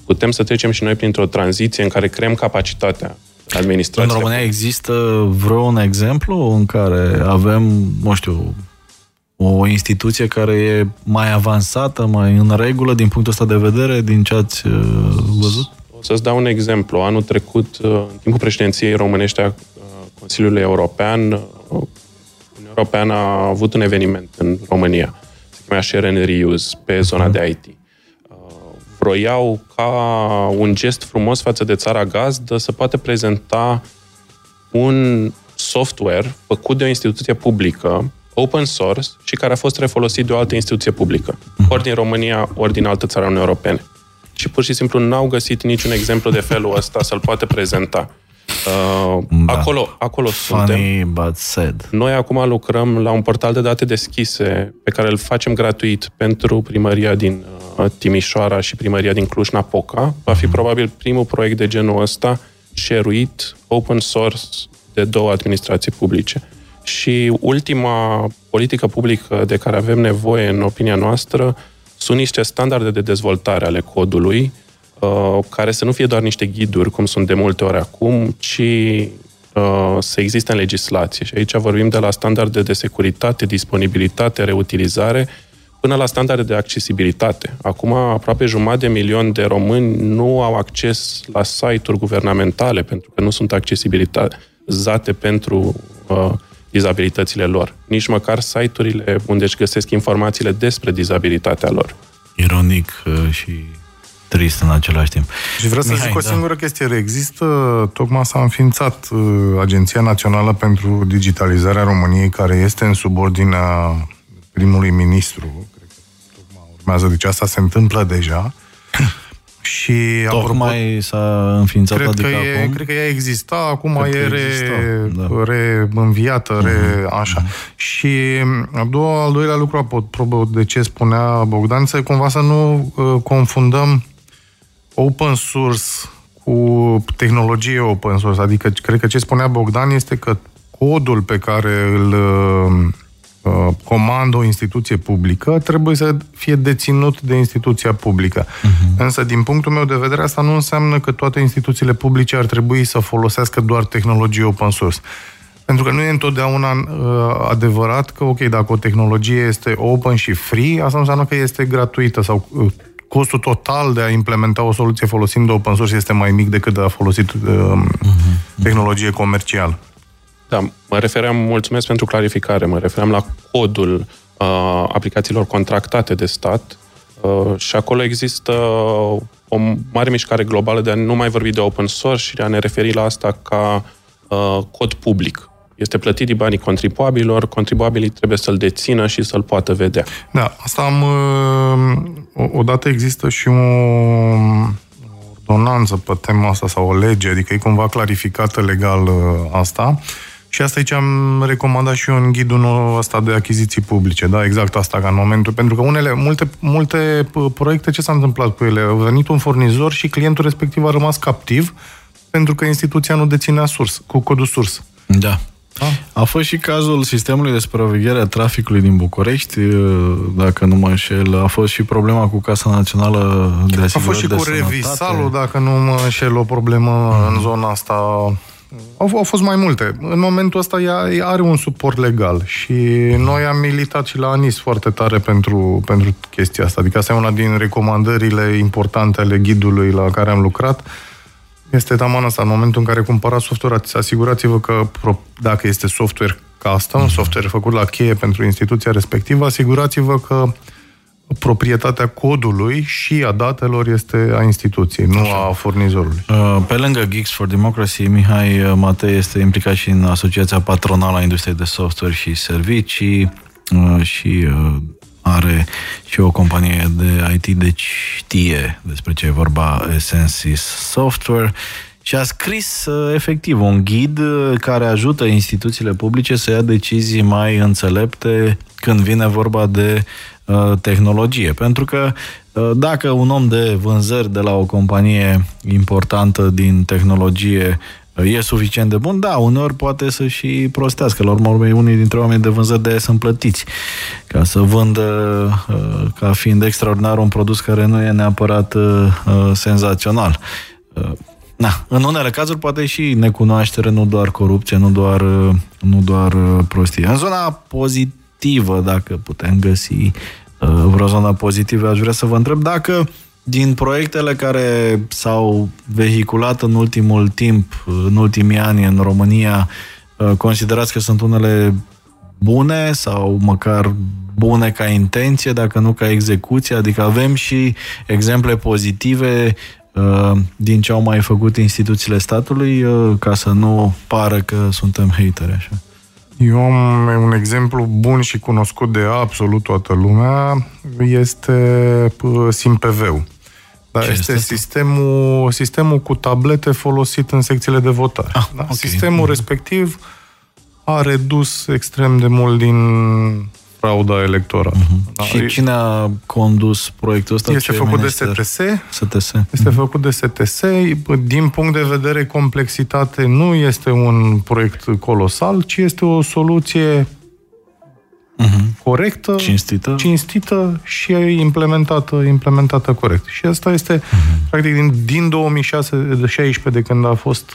Putem să trecem și noi printr-o tranziție în care creăm capacitatea administrației. În România există vreun exemplu în care avem, nu știu, o instituție care e mai avansată, mai în regulă din punctul ăsta de vedere, din ce ați văzut? O să-ți dau un exemplu. Anul trecut, în timpul președinției românești a Consiliului European, Uniunea Europeană a avut un eveniment în România, se chema Share and Reuse, pe zona de I T. Vroiau ca un gest frumos față de țara gazdă să poată prezenta un software făcut de o instituție publică, open source, și care a fost refolosit de o altă instituție publică, ori din România, ori din altă țară Uniunii Europene. Și pur și simplu n-au găsit niciun exemplu de felul ăsta să-l poată prezenta. Uh, da. Acolo, acolo Funny, suntem. Noi acum lucrăm la un portal de date deschise pe care îl facem gratuit pentru primăria din uh, Timișoara și primăria din Cluj-Napoca. Va fi probabil primul proiect de genul ăsta share-uit, open source, de două administrații publice. Și ultima politică publică de care avem nevoie, în opinia noastră, sunt niște standarde de dezvoltare ale codului, care să nu fie doar niște ghiduri, cum sunt de multe ori acum, ci uh, să existe în legislație. Și aici vorbim de la standarde de securitate, disponibilitate, reutilizare, până la standarde de accesibilitate. Acum, aproape jumătate de milion de români nu au acces la site-uri guvernamentale, pentru că nu sunt accesibilizate pentru uh, dizabilitățile lor. Nici măcar site-urile unde își găsesc informațiile despre dizabilitatea lor. Ironic uh, și... trist în același timp. Și vreau să Mihai, zic o singură da. chestie. Există, tocmai s-a înființat Agenția Națională pentru Digitalizarea României, care este în subordinea primului ministru. Cred că tocmai urmează. Deci asta se întâmplă deja. Și tocmai apropo, s-a înființat, cred adică că e, acum? Cred că ea exista, acum cred e re, da. reînviată, re, uh-huh. așa. Uh-huh. Și a doua, al doilea lucru, apropo de ce spunea Bogdan, să cumva să nu uh, confundăm open source cu tehnologie open source. Adică, cred că ce spunea Bogdan este că codul pe care îl uh, comandă o instituție publică trebuie să fie deținut de instituția publică. Uh-huh. Însă, din punctul meu de vedere, asta nu înseamnă că toate instituțiile publice ar trebui să folosească doar tehnologie open source. Pentru că nu e întotdeauna uh, adevărat că, ok, dacă o tehnologie este open și free, asta înseamnă că este gratuită sau... Uh, costul total de a implementa o soluție folosind open source este mai mic decât de a folosi uh, tehnologie comercială. Da, mă refeream, mulțumesc pentru clarificare, mă refeream la codul uh, aplicațiilor contractate de stat uh, și acolo există o mare mișcare globală de a nu mai vorbi de open source și de a ne referi la asta ca uh, cod public. Este plătit din banii contribuabililor, contribuabilii trebuie să-l dețină și să-l poată vedea. Da, asta am... Odată există și o ordonanță pe tema asta sau o lege, adică e cumva clarificată legal asta și asta aici am recomandat și eu în ghidul ăsta de achiziții publice, da, exact asta, ca în momentul, pentru că unele, multe, multe proiecte, ce s-a întâmplat cu ele? A venit un furnizor și clientul respectiv a rămas captiv pentru că instituția nu deținea sursă, cu codul sursă. Da. A fost și cazul sistemului de supraveghere a traficului din București, dacă nu mă înșel. A fost și problema cu Casa Națională de Asigurări de Sănătate. A fost și cu Revisalul, dacă nu mă înșel, o problemă mm. în zona asta. Au, au fost mai multe. În momentul ăsta ea, ea are un suport legal și noi am militat și la ANIS foarte tare pentru, pentru chestia asta. Adică asta e una din recomandările importante ale ghidului la care am lucrat. Este taman asta. În momentul în care cumpărați software, asigurați-vă că, dacă este software custom, software făcut la cheie pentru instituția respectivă, asigurați-vă că proprietatea codului și a datelor este a instituției, nu a furnizorului. Pe lângă Geeks for Democracy, Mihai Matei este implicat și în Asociația Patronală a Industriei de Software și Servicii și are și o companie de I T, deci știe despre ce e vorba, Essensys Software, și a scris efectiv un ghid care ajută instituțiile publice să ia decizii mai înțelepte când vine vorba de tehnologie. Pentru că dacă un om de vânzări de la o companie importantă din tehnologie e suficient de bun, da, uneori poate să și prostească. La urma urmei, unii dintre oameni de vânzări de aia sunt plătiți ca să vândă ca fiind extraordinar un produs care nu e neapărat senzațional. Na, în unele cazuri poate și necunoaștere, nu doar corupție, nu doar, nu doar prostie. În zona pozitivă, dacă putem găsi vreo zonă pozitivă, aș vrea să vă întreb dacă din proiectele care s-au vehiculat în ultimul timp, în ultimii ani în România, considerați că sunt unele bune sau măcar bune ca intenție, dacă nu ca execuție, adică avem și exemple pozitive din ce au mai făcut instituțiile statului, ca să nu pară că suntem hateri așa. Eu am un exemplu bun și cunoscut de absolut toată lumea, este SimPV-ul. Dar ce este, este sistemul, sistemul cu tablete folosit în secțiile de votare. Ah, da? Okay. Sistemul respectiv a redus extrem de mult din frauda electorală. Uh-huh. Da? Și cine a condus proiectul ăsta? Este făcut de S T S. S T S. Este uh-huh. făcut de S T S. Din punct de vedere complexitate, nu este un proiect colosal, ci este o soluție uh-huh. corectă, cinstită. cinstită și implementată, implementată corect. Și asta este, uh-huh. practic, din, din două mii șaisprezece, de când a fost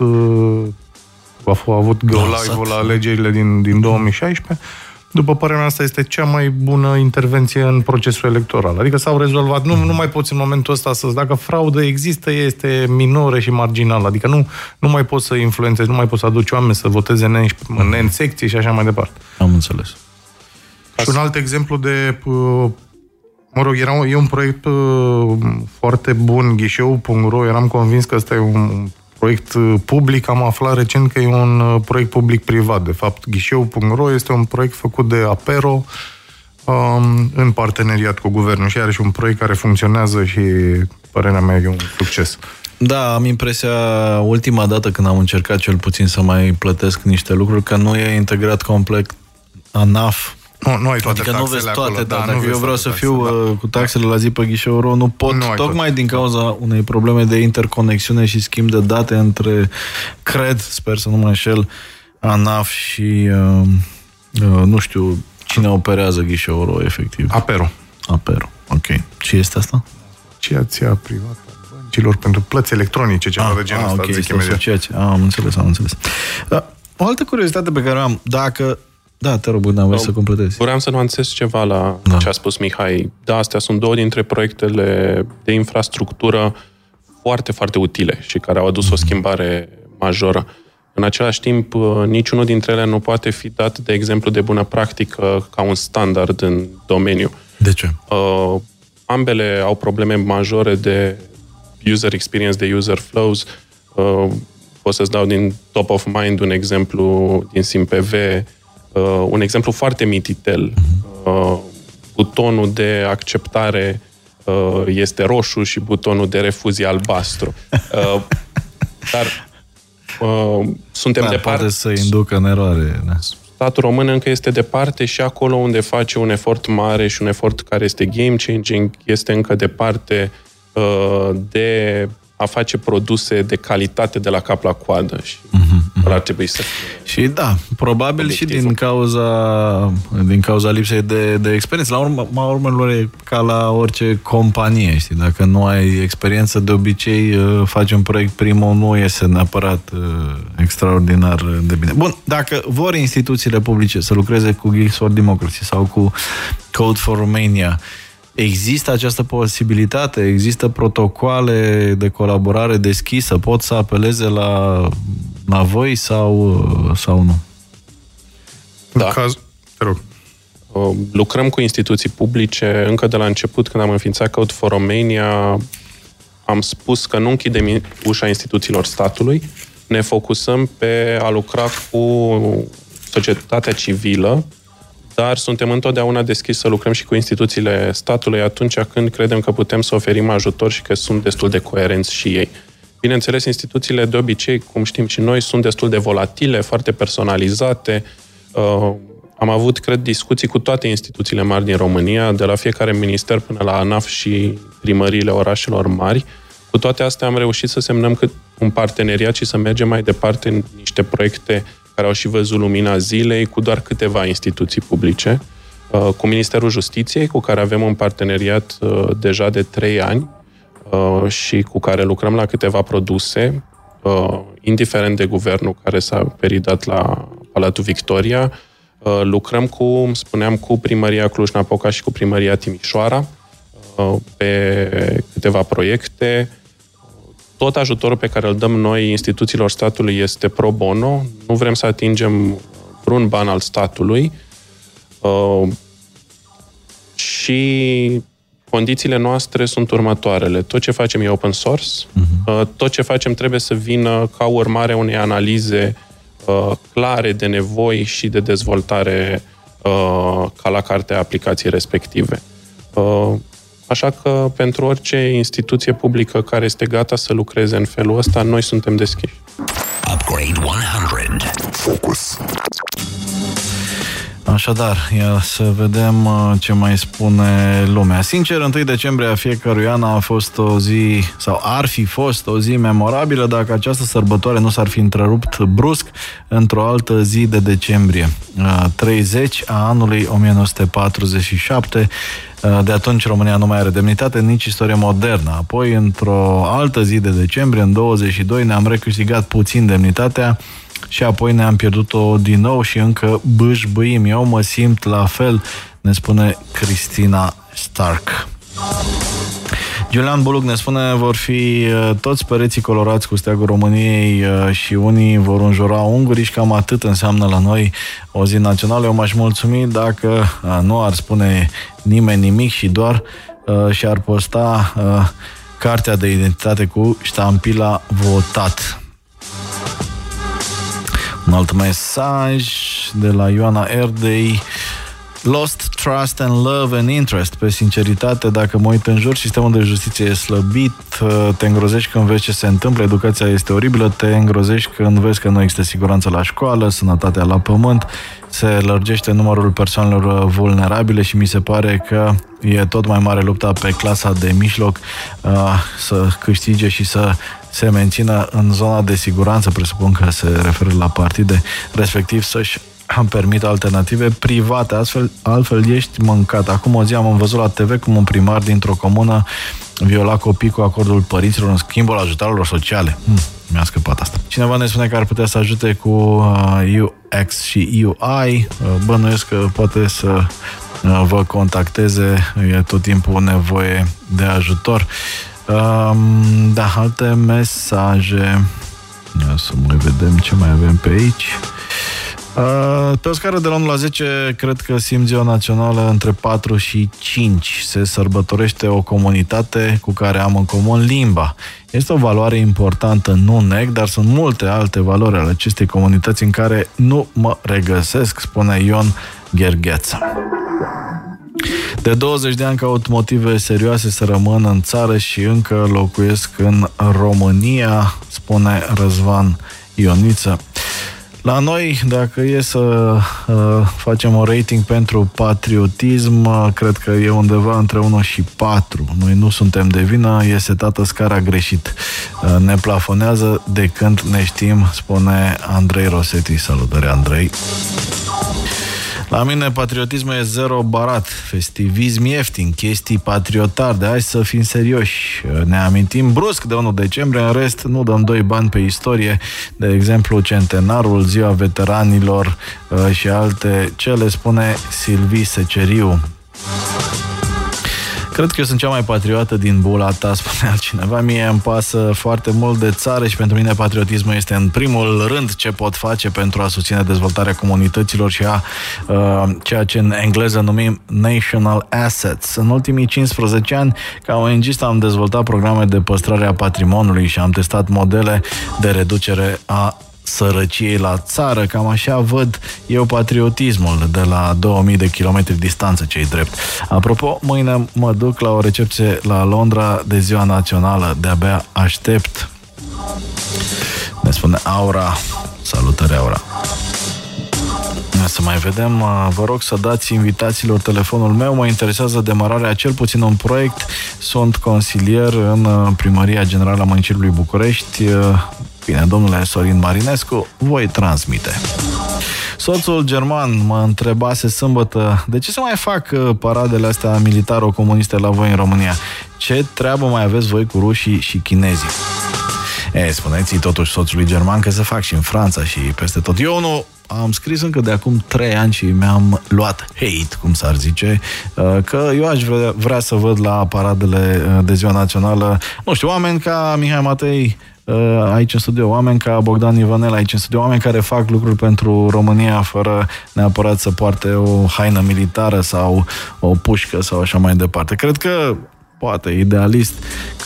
a, fost, a avut go live-ul la alegerile din, din două mii șaisprezece, după părerea mea, asta este cea mai bună intervenție în procesul electoral. Adică s-au rezolvat, nu, nu mai poți în momentul ăsta să... Dacă fraudă există, este minoră și marginală. Adică nu, nu mai poți să influențezi, nu mai poți să aduci oameni să voteze în, în, în secții și așa mai departe. Am înțeles. Și un alt exemplu de... Mă rog, era, e un proiect foarte bun, ghișeu punct ro. Eram convins că ăsta e un proiect public, am aflat recent că e un proiect public-privat. De fapt, ghișeu punct ro este un proiect făcut de Apero um, în parteneriat cu guvernul și are și un proiect care funcționează și, părerea mea, e un succes. Da, am impresia, ultima dată când am încercat cel puțin să mai plătesc niște lucruri, că nu e integrat complet ANAF. Nu, nu ai toate, adică nu vezi toate, acolo, da, da, dacă eu vreau să taxe, fiu da. cu taxele la zi pe ghișeu punct ro, nu pot, nu tocmai tot. din cauza unei probleme de interconexiune și schimb de date între, cred, sper să nu mă înșel, ANAF și, uh, uh, nu știu, cine operează ghișeu punct ro, efectiv. Apero. Apero, ok. Ce este asta? Asociația privată a băncilor pentru plăți electronice, ceva ah, de genul ăsta, ah, okay, zic imediat. Ah, am înțeles, am înțeles. Uh, o altă curiozitate pe care o am, dacă... Da, te rog, Bogdan, vrei să completezi. Vreau să nuanțez ceva la da. ce a spus Mihai. Da, astea sunt două dintre proiectele de infrastructură foarte, foarte utile și care au adus mm-hmm. o schimbare majoră. În același timp, niciunul dintre ele nu poate fi dat de exemplu de bună practică ca un standard în domeniu. De ce? Uh, ambele au probleme majore de user experience, de user flows. Uh, pot să-ți dau din top of mind un exemplu din SimPV. Uh, un exemplu foarte mititel. Uh, butonul de acceptare uh, este roșu și butonul de refuzie albastru. Uh, dar uh, suntem da, departe... Poate să inducă în eroare. Da. Statul român încă este departe și acolo unde face un efort mare și un efort care este game-changing, este încă departe uh, de a face produse de calitate de la cap la coadă și mm-hmm. ar trebui să... Și da, probabil obiectivul. Și din cauza, din cauza lipsei de, de experiență. La urma urmelor e ca la orice companie, știi? Dacă nu ai experiență, de obicei faci un proiect primul, nu este neapărat extraordinar de bine. Bun, dacă vor instituțiile publice să lucreze cu Geeks for Democracy sau cu Code for Romania, Există această posibilitate? Există protocoale de colaborare deschisă? Pot să apeleze la, la voi sau, sau nu? Da. În caz... Te rog. Lucrăm cu instituții publice. Încă de la început, când am înființat Code for Romania, am spus că nu închidem ușa instituțiilor statului, ne focusăm pe a lucra cu societatea civilă, dar suntem întotdeauna deschiși să lucrăm și cu instituțiile statului atunci când credem că putem să oferim ajutor și că sunt destul de coerenți și ei. Bineînțeles, instituțiile de obicei, cum știm și noi, sunt destul de volatile, foarte personalizate. Am avut, cred, discuții cu toate instituțiile mari din România, de la fiecare minister până la ANAF și primăriile orașelor mari. Cu toate astea am reușit să semnăm cât un parteneriat și să mergem mai departe în niște proiecte care au și văzut lumina zilei cu doar câteva instituții publice. Cu Ministerul Justiției, cu care avem un parteneriat deja de trei ani și cu care lucrăm la câteva produse, indiferent de guvernul care s-a peridat la Palatul Victoria. Lucrăm cu, spuneam, cu Primăria Cluj-Napoca și cu Primăria Timișoara pe câteva proiecte. Tot ajutorul pe care îl dăm noi instituțiilor statului este pro bono. Nu vrem să atingem vreun ban al statului. Și condițiile noastre sunt următoarele. Tot ce facem e open source. Tot ce facem trebuie să vină ca urmare unei analize clare de nevoi și de dezvoltare ca la cartea aplicației respective. Așa că pentru orice instituție publică care este gata să lucreze în felul ăsta, noi suntem deschiși. Upgrade o sută. Focus. Așadar, ia să vedem ce mai spune lumea. Sincer, întâi decembrie a fiecărui an a fost o zi, sau ar fi fost o zi memorabilă dacă această sărbătoare nu s-ar fi întrerupt brusc într-o altă zi de decembrie, treizeci a anului o mie nouă sute patruzeci și șapte. De atunci România nu mai are demnitate, nici istorie modernă. Apoi, într-o altă zi de decembrie, în douăzeci și doi, ne-am recâștigat puțin demnitatea și apoi ne-am pierdut-o din nou și încă bâșbâim. Eu mă simt la fel, ne spune Cristina Stark. Julian Buluc ne spune: vor fi toți pereții colorați cu steagul României și unii vor înjura ungurii și cam atât înseamnă la noi o zi națională. Eu m-aș mulțumi dacă nu ar spune nimeni nimic și doar uh, și-ar posta uh, cartea de identitate cu ștampila votat. Un alt mesaj de la Ioana Erdei: lost trust and love and interest. Pe sinceritate, dacă mă uit în jur, sistemul de justiție e slăbit, te îngrozești când vezi ce se întâmplă, educația este oribilă, te îngrozești când vezi că nu există siguranță la școală, sănătatea la pământ, se lărgește numărul persoanelor vulnerabile și mi se pare că e tot mai mare lupta pe clasa de mijloc să câștige și să se mențină în zona de siguranță, presupun că se referă la partide, respectiv să-și îmi permit alternative private, astfel, altfel ești mâncat. Acum o zi am văzut la T V cum un primar dintr-o comună viola copii cu acordul părinților în schimbul ajutorilor sociale. Hmm, mi-a scăpat asta. Cineva ne spune că ar putea să ajute cu U X și U I. Bănuiesc că poate să vă contacteze, e tot timpul nevoie de ajutor. Da, alte mesaje. Ia să mai vedem ce mai avem pe aici. Pe o scară de la unu la zece, cred că simt ziua națională între patru și cinci. Se sărbătorește o comunitate cu care am în comun limba. Este o valoare importantă, nu neg, dar sunt multe alte valori ale acestei comunități în care nu mă regăsesc, spune Ion Ghergheță. De douăzeci de ani caut motive serioase să rămân în țară și încă locuiesc în România, spune Răzvan Ioniță. La noi, dacă e să uh, facem un rating pentru patriotism, uh, cred că e undeva între unu și patru. Noi nu suntem de vină, e setată scara greșit. Uh, ne plafonează de când ne știm, spune Andrei Rosetti. Salutare, Andrei! La mine patriotismul e zero barat, festivism ieftin, chestii patriotari, de azi să fim serioși. Ne amintim brusc de unu decembrie, în rest nu dăm doi bani pe istorie, de exemplu centenarul, ziua veteranilor și alte cele, spune Silvii Seceriu. Cred că eu sunt cea mai patriotă din bula ta, spunea cineva. Mie îmi pasă foarte mult de țară și pentru mine patriotismul este în primul rând ce pot face pentru a susține dezvoltarea comunităților și a uh, ceea ce în engleză numim national assets. În ultimii cincisprezece ani, ca O N G-ist, am dezvoltat programe de păstrare a patrimoniului și am testat modele de reducere a sărăciei la țară. Cam așa văd eu patriotismul de la două mii de kilometri distanță, ce-i drept. Apropo, mâine mă duc la o recepție la Londra de Ziua Națională. De-abia aștept. Ne spune Aura. Salutări, Aura. Să mai vedem, vă rog să dați invitațiilor telefonul meu, mă interesează demararea cel puțin un proiect. Sunt consilier în Primăria Generală a Municipiului București. Bine, domnule Sorin Marinescu, voi transmite. Soțul german mă întrebase sâmbătă, de ce se mai fac paradele astea militaro-comuniste la voi în România? Ce treabă mai aveți voi cu rușii și chinezii? E, spuneți-i totuși soțului german că se fac și în Franța și peste tot. Eu nu am scris încă de acum trei ani și mi-am luat hate, cum s-ar zice, că eu aș vrea, vrea să văd la paradele de Ziua Națională, nu știu, oameni ca Mihai Matei aici în studio, oameni ca Bogdan Ivănel aici în studio, oameni care fac lucruri pentru România fără neapărat să poarte o haină militară sau o pușcă sau așa mai departe. Cred că poate idealist,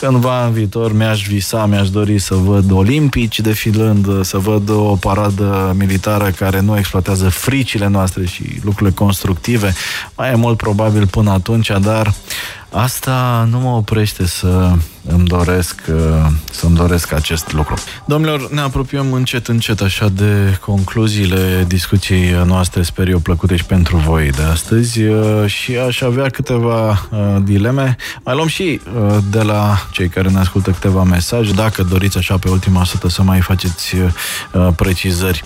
cândva în viitor mi-aș visa, mi-aș dori să văd olimpici defilând, să văd o paradă militară care nu exploatează fricile noastre și lucrurile constructive. Mai e mult probabil până atunci, dar asta nu mă oprește să îmi doresc, să-mi doresc acest lucru. Domnilor, ne apropiem încet, încet așa de concluziile discuției noastre, sper eu, plăcute și pentru voi de astăzi și aș avea câteva dileme. Mai luăm și de la cei care ne ascultă câteva mesaje, dacă doriți așa pe ultima sută să mai faceți precizări.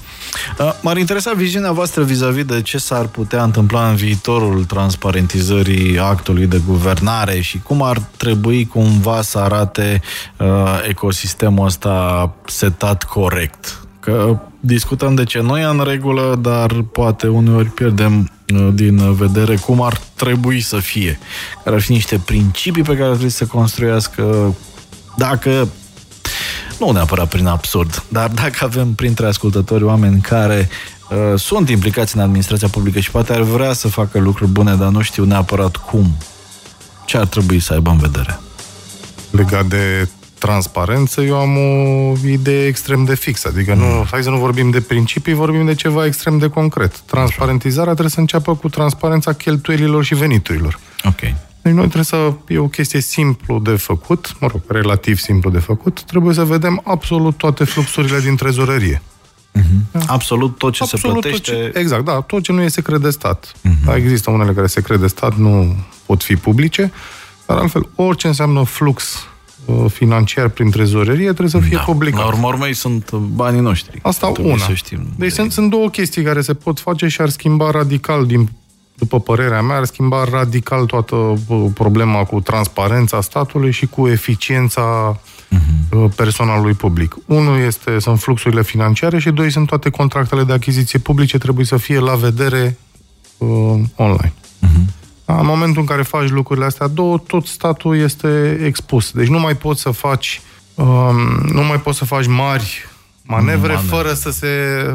M-ar interesa viziunea voastră vis-a-vis de ce s-ar putea întâmpla în viitorul transparentizării actului de guvernare și cum ar trebui cumva să arate uh, ecosistemul ăsta setat corect. Că discutăm de ce noi în regulă, dar poate uneori pierdem uh, din vedere cum ar trebui să fie. Care ar fi niște principii pe care ar trebui să construiască, dacă nu neapărat prin absurd, dar dacă avem printre ascultători oameni care uh, sunt implicați în administrația publică și poate ar vrea să facă lucruri bune, dar nu știu neapărat cum, ce ar trebui să aibă în vedere? Legat de transparență, eu am o idee extrem de fixă. Adică, nu, hai să nu vorbim de principii, vorbim de ceva extrem de concret. Transparentizarea trebuie să înceapă cu transparența cheltuielilor și veniturilor. Ok. Deci noi trebuie să... E o chestie simplu de făcut, mă rog, relativ simplu de făcut. Trebuie să vedem absolut toate fluxurile din trezorerie. Uh-huh. Da? Absolut tot ce absolut se plătește... Ce, exact, da. Tot ce nu e secret de stat. Uh-huh. Da, există unele care secret de stat nu pot fi publice, dar altfel, orice înseamnă flux uh, financiar prin trezorerie trebuie să fie da. publicat. La urma urmei sunt banii noștri. Asta una. Să știm deci de... sunt, sunt două chestii care se pot face și ar schimba radical, din, după părerea mea, ar schimba radical toată uh, problema cu transparența statului și cu eficiența uh-huh. uh, personalului public. Unul este, sunt fluxurile financiare și doi, sunt toate contractele de achiziție publice trebuie să fie la vedere uh, online. Uh-huh. Da, în momentul în care faci lucrurile astea două, tot statul este expus. Deci nu mai poți să faci um, nu mai poți să faci mari manevre Mane. fără să se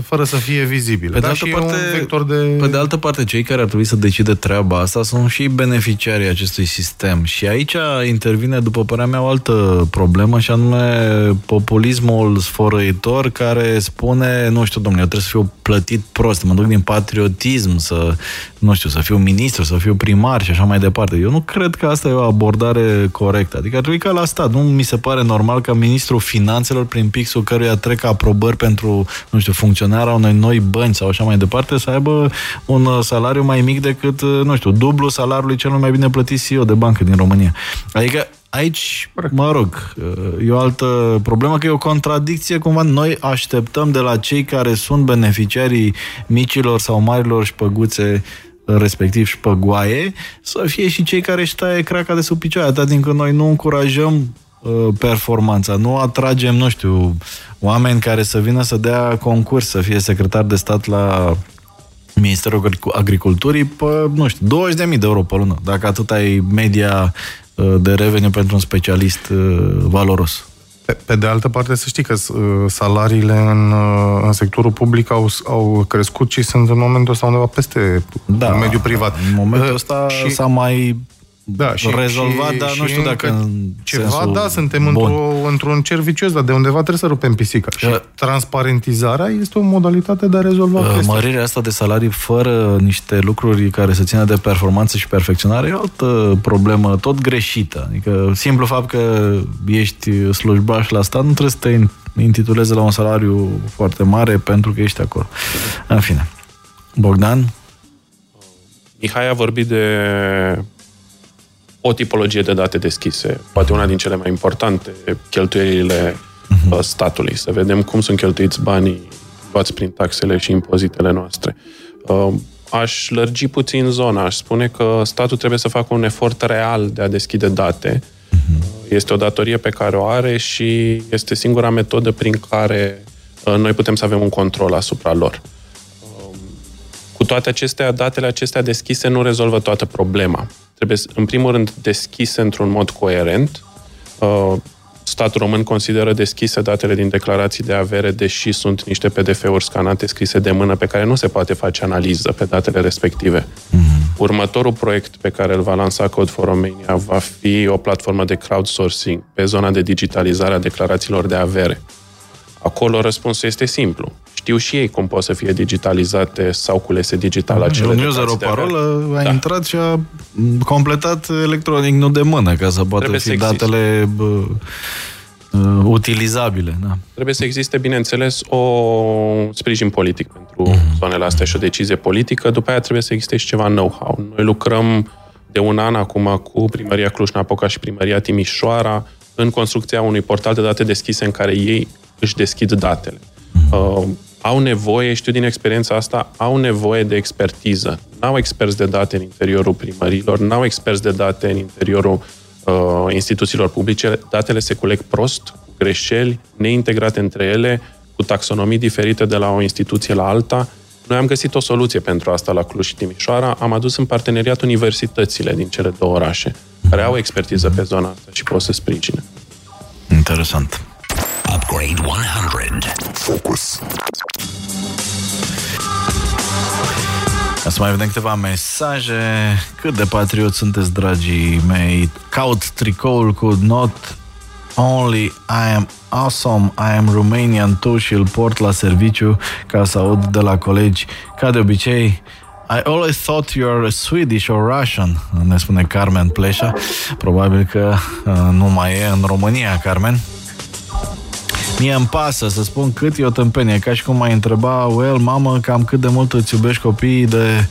fără să fie vizibile. Pe de altă parte, un vector de... pe de altă parte, cei care ar trebui să decide treaba asta sunt și beneficiarii acestui sistem. Și aici intervine, după părerea mea, o altă problemă, și anume populismul sfărăitor care spune, nu știu, domnule, eu trebuie să fiu plătit prost, mă duc din patriotism să, nu știu, să fiu ministru, să fiu primar și așa mai departe. Eu nu cred că asta e o abordare corectă. Adică ar trebui ca la stat. Nu mi se pare normal ca ministrul finanțelor, prin pixul căruia trec aprobări pentru, nu știu, funcționarea unei noi bănci sau așa mai departe, să aibă un salariu mai mic decât, nu știu, dublu salariului celui mai bine plătit C E O de bancă din România. Adică aici, mă rog, e o altă problemă, că e o contradicție cumva. Noi așteptăm de la cei care sunt beneficiarii micilor sau marilor șpăguțe, respectiv șpăgoaie, să fie și cei care își taie craca de sub picioare, atât din când noi nu încurajăm performanța. Nu atragem, nu știu, oameni care să vină să dea concurs, să fie secretar de stat la Ministerul Agriculturii pe, nu știu, douăzeci de mii de euro pe lună, dacă atât ai media de revenue pentru un specialist valoros. Pe, pe de altă parte, să știi că salariile în, în sectorul public au, au crescut și sunt în momentul ăsta undeva peste da, mediul privat. În momentul ăsta uh, s-a mai... Da, și, rezolvat, și, dar nu știu dacă în ceva, da, suntem într-o, într-un cer vicios, dar de undeva trebuie să rupem pisica. Uh, și transparentizarea este o modalitate de a rezolva uh, chestia. Mărirea asta de salarii fără niște lucruri care se țină de performanță și perfecționare e o altă problemă, tot greșită. Adică, simplu fapt că ești slujbaș la stat, nu trebuie să te intituleze la un salariu foarte mare pentru că ești acolo. În fine. Bogdan? Mihai a vorbit de o tipologie de date deschise, poate una din cele mai importante, cheltuielile uh-huh. statului. Să vedem cum sunt cheltuiți banii luați prin taxele și impozitele noastre. Aș lărgi puțin zona, aș spune că statul trebuie să facă un efort real de a deschide date. Uh-huh. Este o datorie pe care o are și este singura metodă prin care noi putem să avem un control asupra lor. Cu toate acestea, datele acestea deschise nu rezolvă toată problema. Trebuie, în primul rând, deschise într-un mod coerent. Statul român consideră deschise datele din declarații de avere, deși sunt niște P D F-uri scanate, scrise de mână, pe care nu se poate face analiză pe datele respective. Mm-hmm. Următorul proiect pe care îl va lansa Code for Romania va fi o platformă de crowdsourcing pe zona de digitalizare a declarațiilor de avere. Acolo răspunsul este simplu. Știu și ei cum pot să fie digitalizate sau culese digital acele declarații de avere. Un user, o parolă, a da. intrat și a completat electronic, nu de mână, ca să poată fi datele uh, utilizabile. Da. Trebuie să existe, bineînțeles, un sprijin politic pentru mm-hmm. zonele astea și o decizie politică. După aia trebuie să existe și ceva know-how. Noi lucrăm de un an acum cu Primăria Cluj-Napoca și Primăria Timișoara în construcția unui portal de date deschise în care ei își deschid datele. Uh, au nevoie, știu din experiența asta, au nevoie de expertiză. N-au experți de date în interiorul primărilor, n-au experți de date în interiorul uh, instituțiilor publice. Datele se culeg prost, cu greșeli, neintegrate între ele, cu taxonomii diferite de la o instituție la alta. Noi am găsit o soluție pentru asta la Cluj și Timișoara. Am adus în parteneriat universitățile din cele două orașe, care au expertiză pe zona asta și pot să sprijine. Interesant. Upgrade one hundred. Focus. Să mai vedem câteva mesaje. Cât de patriot sunteți, dragii mei. Caut tricoul cu not only I am awesome, I am Romanian too și îl port la serviciu ca să aud de la colegi. Ca de obicei, I always thought you are Swedish or Russian, ne spune Carmen Pleșa. Probabil că nu mai e în România, Carmen. Mie îmi pasă să spun cât e o tâmpenie, ca și cum m-ai întreba, well, mamă, cam cât de mult îți iubești copiii de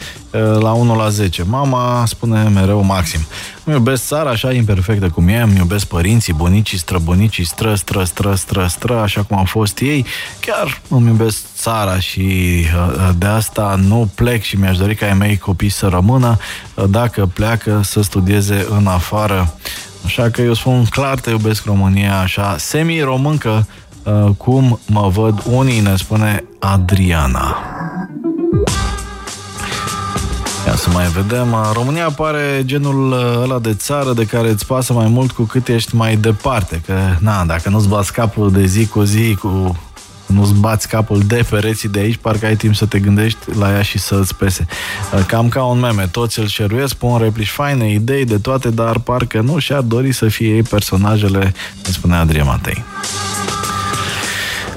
la unu la zece. Mama spune mereu maxim. Îmi iubesc țara așa imperfectă cum e, îmi iubesc părinții, bunicii, străbunicii, stră, stră, stră, stră, stră, așa cum au fost ei. Chiar îmi iubesc țara și de asta nu plec și mi-aș dori ca ai mei copii să rămână, dacă pleacă să studieze în afară. Așa că eu spun clar, te iubesc România, așa, semi-româncă, cum mă văd unii, ne spune Adriana. Ia să mai vedem. România pare genul ăla de țară de care îți pasă mai mult cu cât ești mai departe. Că, na, dacă nu-ți bați capul de zi cu zi, cu... nu-ți bați capul de pereții de aici, parcă ai timp să te gândești la ea și să-ți pese. Cam ca un meme, toți îl șeruiesc, pun replici faine, idei de toate, dar parcă nu și-ar dori să fie ei personajele, ne spune Adriana Matei.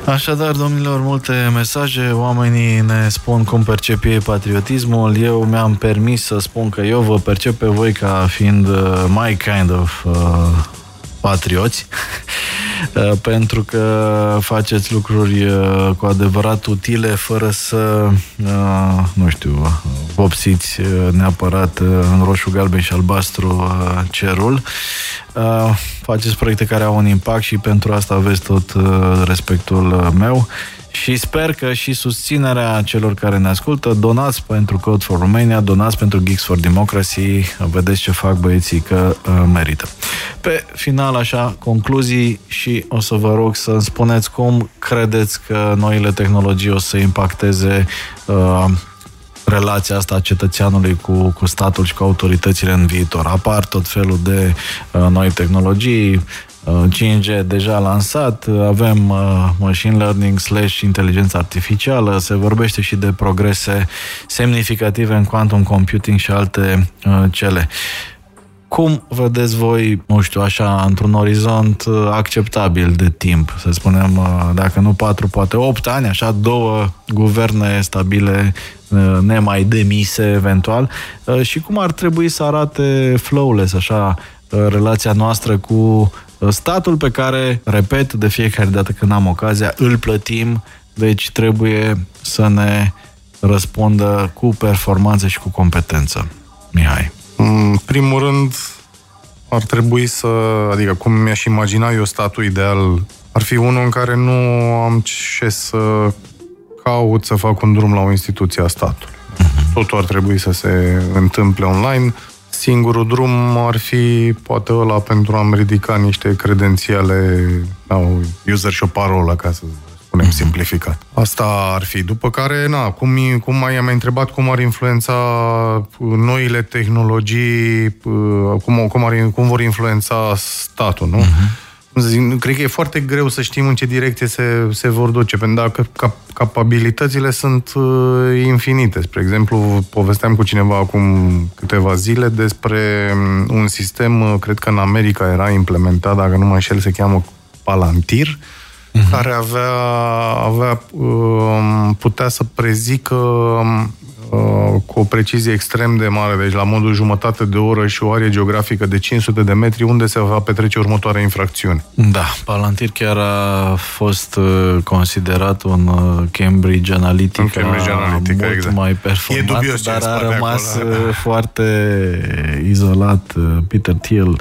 Așadar, domnilor, multe mesaje, oamenii ne spun cum percep ei patriotismul, eu mi-am permis să spun că eu vă percep pe voi ca fiind my kind of uh, patrioți, pentru că faceți lucruri uh, cu adevărat utile, fără să, uh, nu știu, vopsiți uh, neapărat uh, în roșu, galben și albastru uh, cerul. Uh, faceți proiecte care au un impact și pentru asta aveți tot uh, respectul uh, meu și sper că și susținerea celor care ne ascultă. Donați pentru Code for Romania, donați pentru Geeks for Democracy, vedeți ce fac băieții că uh, merită. Pe final, așa, concluzii și o să vă rog să-mi spuneți cum credeți că noile tehnologii o să impacteze uh, relația asta a cetățeanului cu, cu statul și cu autoritățile în viitor. Apar tot felul de uh, noi tehnologii, cinci G deja lansat, avem machine learning slash inteligență artificială, se vorbește și de progrese semnificative în quantum computing și alte cele. Cum vedeți voi, nu știu, așa, într-un orizont acceptabil de timp, să spunem, dacă nu patru, poate opt ani, așa, două guverne stabile, nemai demise eventual, și cum ar trebui să arate flawless, așa, relația noastră cu statul pe care, repet, de fiecare dată când am ocazia, îl plătim, deci trebuie să ne răspundă cu performanță și cu competență. Mihai. În primul rând, ar trebui să, adică cum mi-aș imagina eu statul ideal, ar fi unul în care nu am ce să caut să fac un drum la o instituție a statului. Totul ar trebui să se întâmple online. Singurul drum ar fi poate ăla pentru a-mi ridica niște credențiale, no, user și o parolă, ca să spunem simplificat. Asta ar fi. După care, na, cum, cum i-am întrebat cum ar influența noile tehnologii, cum, cum, ar, cum vor influența statul, nu? Uh-huh. Cred că e foarte greu să știm în ce direcție se, se vor duce, pentru că cap, capabilitățile sunt uh, infinite. Spre exemplu, povesteam cu cineva acum câteva zile despre un sistem, cred că în America era implementat, dacă nu mă înșel, se cheamă Palantir, uh-huh. care avea, avea uh, putea să prezică uh, cu o precizie extrem de mare, deci la modul jumătate de oră și o arie geografică de cinci sute de metri, unde se va petrece următoarea infracțiune. Da, Palantir chiar a fost considerat un Cambridge Analytica, Cambridge Analytica mult exact. Mai performant, dar a rămas acolo. Foarte izolat. Peter Thiel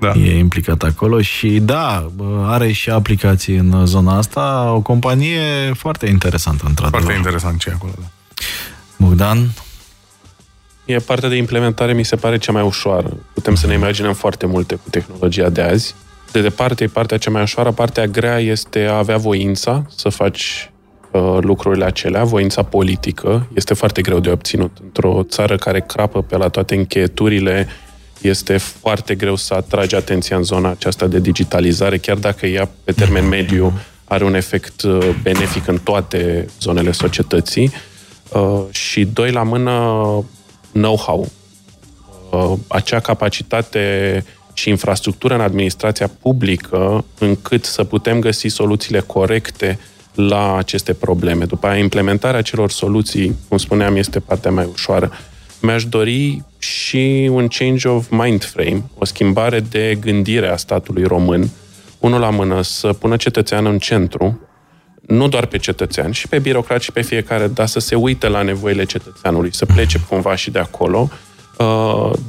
da. E implicat acolo și da, are și aplicații în zona asta, o companie foarte interesantă, într-adevăr. Foarte interesant ce e acolo, da. Bogdan? E partea de implementare, mi se pare cea mai ușoară. Putem să ne imaginăm foarte multe cu tehnologia de azi. De departe e partea cea mai ușoară, partea grea este a avea voința să faci uh, lucrurile acelea, voința politică. Este foarte greu de obținut. Într-o țară care crapă pe la toate încheieturile, este foarte greu să atragi atenția în zona aceasta de digitalizare, chiar dacă ea, pe termen mediu, are un efect benefic în toate zonele societății. Uh, și doi la mână know-how. Uh, acea capacitate și infrastructură în administrația publică încât să putem găsi soluțiile corecte la aceste probleme. După aia, implementarea celor soluții, cum spuneam, este partea mai ușoară. Mi-aș dori și un change of mind frame, o schimbare de gândire a statului român. Unul la mână, să pună cetățeanul în centru, nu doar pe cetățean, și pe birocrat și pe fiecare, dar să se uite la nevoile cetățeanului, să plece cumva și de acolo.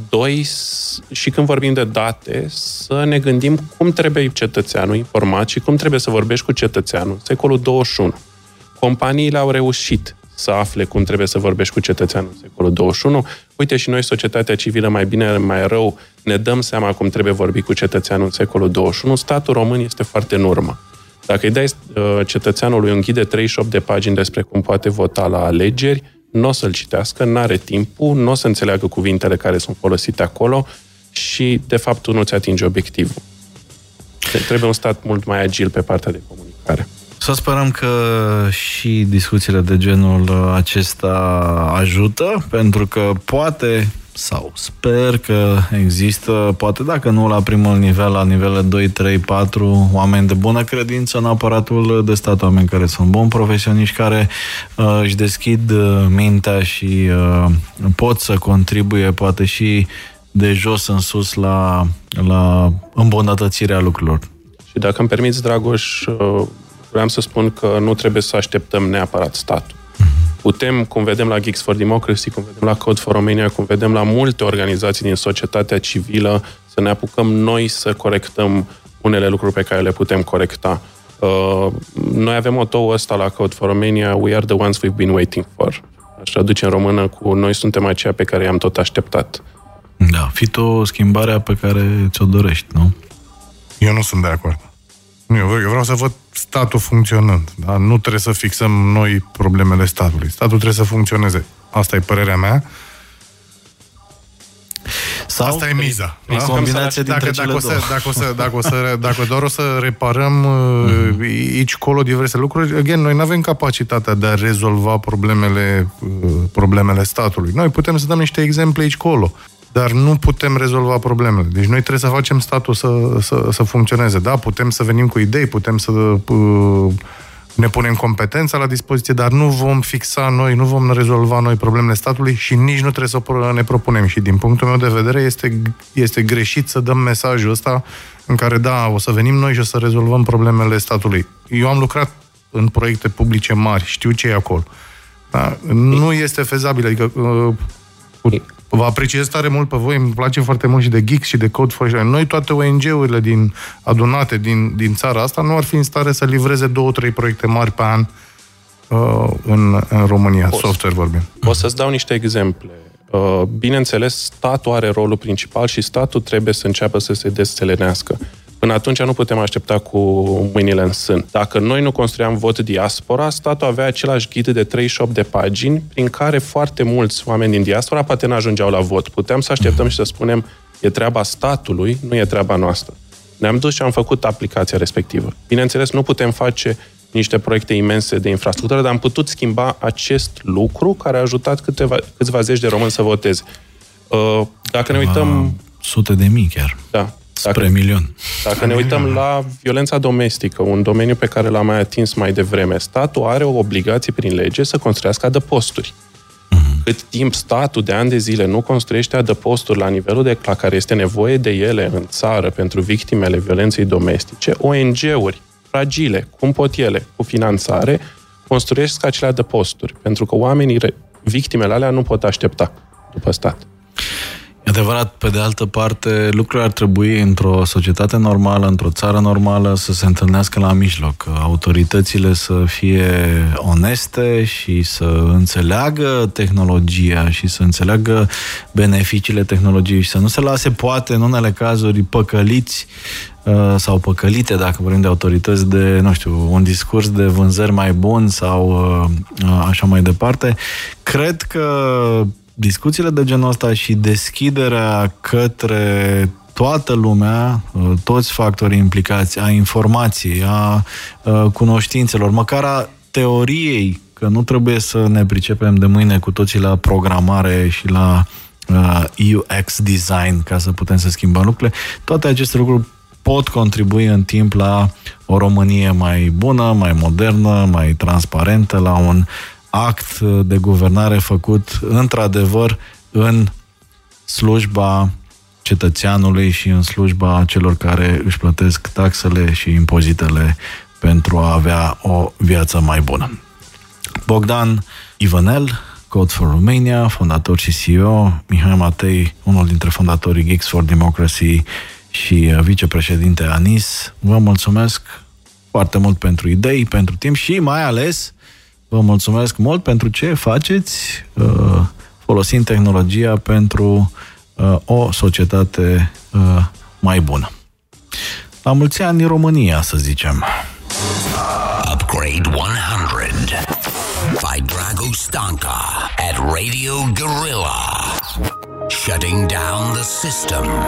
Doi, și când vorbim de date, să ne gândim cum trebuie cetățeanul informat și cum trebuie să vorbești cu cetățeanul. secolul douăzeci și unu. Companiile au reușit să afle cum trebuie să vorbești cu cetățeanul în secolul douăzeci și unu. Uite și noi, societatea civilă, mai bine, mai rău, ne dăm seama cum trebuie vorbi cu cetățeanul în secolul douăzeci și unu. Statul român este foarte în urmă. Dacă îi dai cetățeanului un ghid de treizeci și opt de pagini despre cum poate vota la alegeri, nu o să-l citească, n-are timpul, nu o să înțeleagă cuvintele care sunt folosite acolo și, de fapt, tu nu-ți atingi obiectivul. Trebuie un stat mult mai agil pe partea de comunicare. Să sperăm că și discuțiile de genul acesta ajută, pentru că poate... sau sper că există, poate dacă nu la primul nivel, la nivelul doi, trei, patru, oameni de bună credință în aparatul de stat, oameni care sunt buni profesioniști, care uh, își deschid uh, mintea și uh, pot să contribuie, poate și de jos în sus, la, la îmbunătățirea lucrurilor. Și dacă îmi permiți, Dragoș, uh, vreau să spun că nu trebuie să așteptăm neapărat statul. Putem, cum vedem la Geeks for Democracy, cum vedem la Code for Romania, cum vedem la multe organizații din societatea civilă, să ne apucăm noi să corectăm unele lucruri pe care le putem corecta. Uh, noi avem motoul ăsta la Code for Romania, We are the ones we've been waiting for. Aș traduce în română cu noi suntem aceia pe care i-am tot așteptat. Da, fi tu schimbarea pe care ți-o dorești, nu? Eu nu sunt de acord. Nu, eu vreau să văd statul funcționând, da? Nu trebuie să fixăm noi problemele statului. Statul trebuie să funcționeze. Asta e părerea mea. Sau asta e miza. E combinația dintre cele două. Dacă, o să, dacă, o să, dacă doar o să reparăm mm-hmm. aici, colo, diverse lucruri, again, noi nu avem capacitatea de a rezolva problemele, problemele statului. Noi putem să dăm niște exemple aici, colo, dar nu putem rezolva problemele. Deci noi trebuie să facem statul să, să, să funcționeze. Da, putem să venim cu idei, putem să uh, ne punem competența la dispoziție, dar nu vom fixa noi, nu vom rezolva noi problemele statului și nici nu trebuie să ne propunem. Și din punctul meu de vedere este, este greșit să dăm mesajul ăsta în care, da, o să venim noi și o să rezolvăm problemele statului. Eu am lucrat în proiecte publice mari, știu ce e acolo. Da? Nu este fezabil, adică... Uh, cu... Vă apreciez tare mult pe voi, îmi place foarte mult și de Geeks și de Code for Romania. Noi, toate O N G-urile din, adunate din, din țara asta, nu ar fi în stare să livreze două, trei proiecte mari pe an uh, în, în România, o, software vorbim. O să-ți dau niște exemple. Uh, bineînțeles, statul are rolul principal și statul trebuie să înceapă să se desțelenească. Până atunci nu putem aștepta cu mâinile în sân. Dacă noi nu construiam Vot Diaspora, statul avea același ghid de treizeci și opt de pagini, prin care foarte mulți oameni din diaspora poate n-ajungeau la vot. Puteam să așteptăm și să spunem, e treaba statului, nu e treaba noastră. Ne-am dus și am făcut aplicația respectivă. Bineînțeles, nu putem face niște proiecte imense de infrastructură, dar am putut schimba acest lucru care a ajutat câteva, câțiva zeci de români să voteze. Dacă ne uităm... Sute de mii chiar. Da. Dacă, spre milion. Dacă ne uităm la violența domestică, un domeniu pe care l-am mai atins mai devreme, statul are o obligație prin lege să construiască adăposturi. Mm-hmm. Cât timp statul de ani de zile nu construiește adăposturi la nivelul de, la care este nevoie de ele în țară pentru victimele violenței domestice, O N G-uri fragile, cum pot ele, cu finanțare, construiesc acele adăposturi, pentru că oamenii, victimele alea, nu pot aștepta după stat. Adevărat, pe de altă parte, lucrurile ar trebui într-o societate normală, într-o țară normală, să se întâlnească la mijloc. Autoritățile să fie oneste și să înțeleagă tehnologia și să înțeleagă beneficiile tehnologiei și să nu se lase, poate, în unele cazuri, păcăliți sau păcălite, dacă vorbim de autorități, de, nu știu, un discurs de vânzări mai bun sau așa mai departe. Cred că discuțiile de genul ăsta și deschiderea către toată lumea, toți factorii implicați, a informației, a cunoștințelor, măcar a teoriei, că nu trebuie să ne pricepem de mâine cu toții la programare și la U X design ca să putem să schimbăm lucrurile. Toate aceste lucruri pot contribui în timp la o Românie mai bună, mai modernă, mai transparentă, la un act de guvernare făcut într-adevăr în slujba cetățeanului și în slujba celor care își plătesc taxele și impozitele pentru a avea o viață mai bună. Bogdan Ivănel, Code for Romania, fondator și C E O, Mihai Matei, unul dintre fondatorii Geeks for Democracy și vicepreședinte ANIS, vă mulțumesc foarte mult pentru idei, pentru timp și mai ales vă mulțumesc mult pentru ce faceți folosind tehnologia pentru o societate mai bună. La mulți ani în România, să zicem. Upgrade one hundred by Dragoș Stanca at Radio Guerilla. Shutting down the system.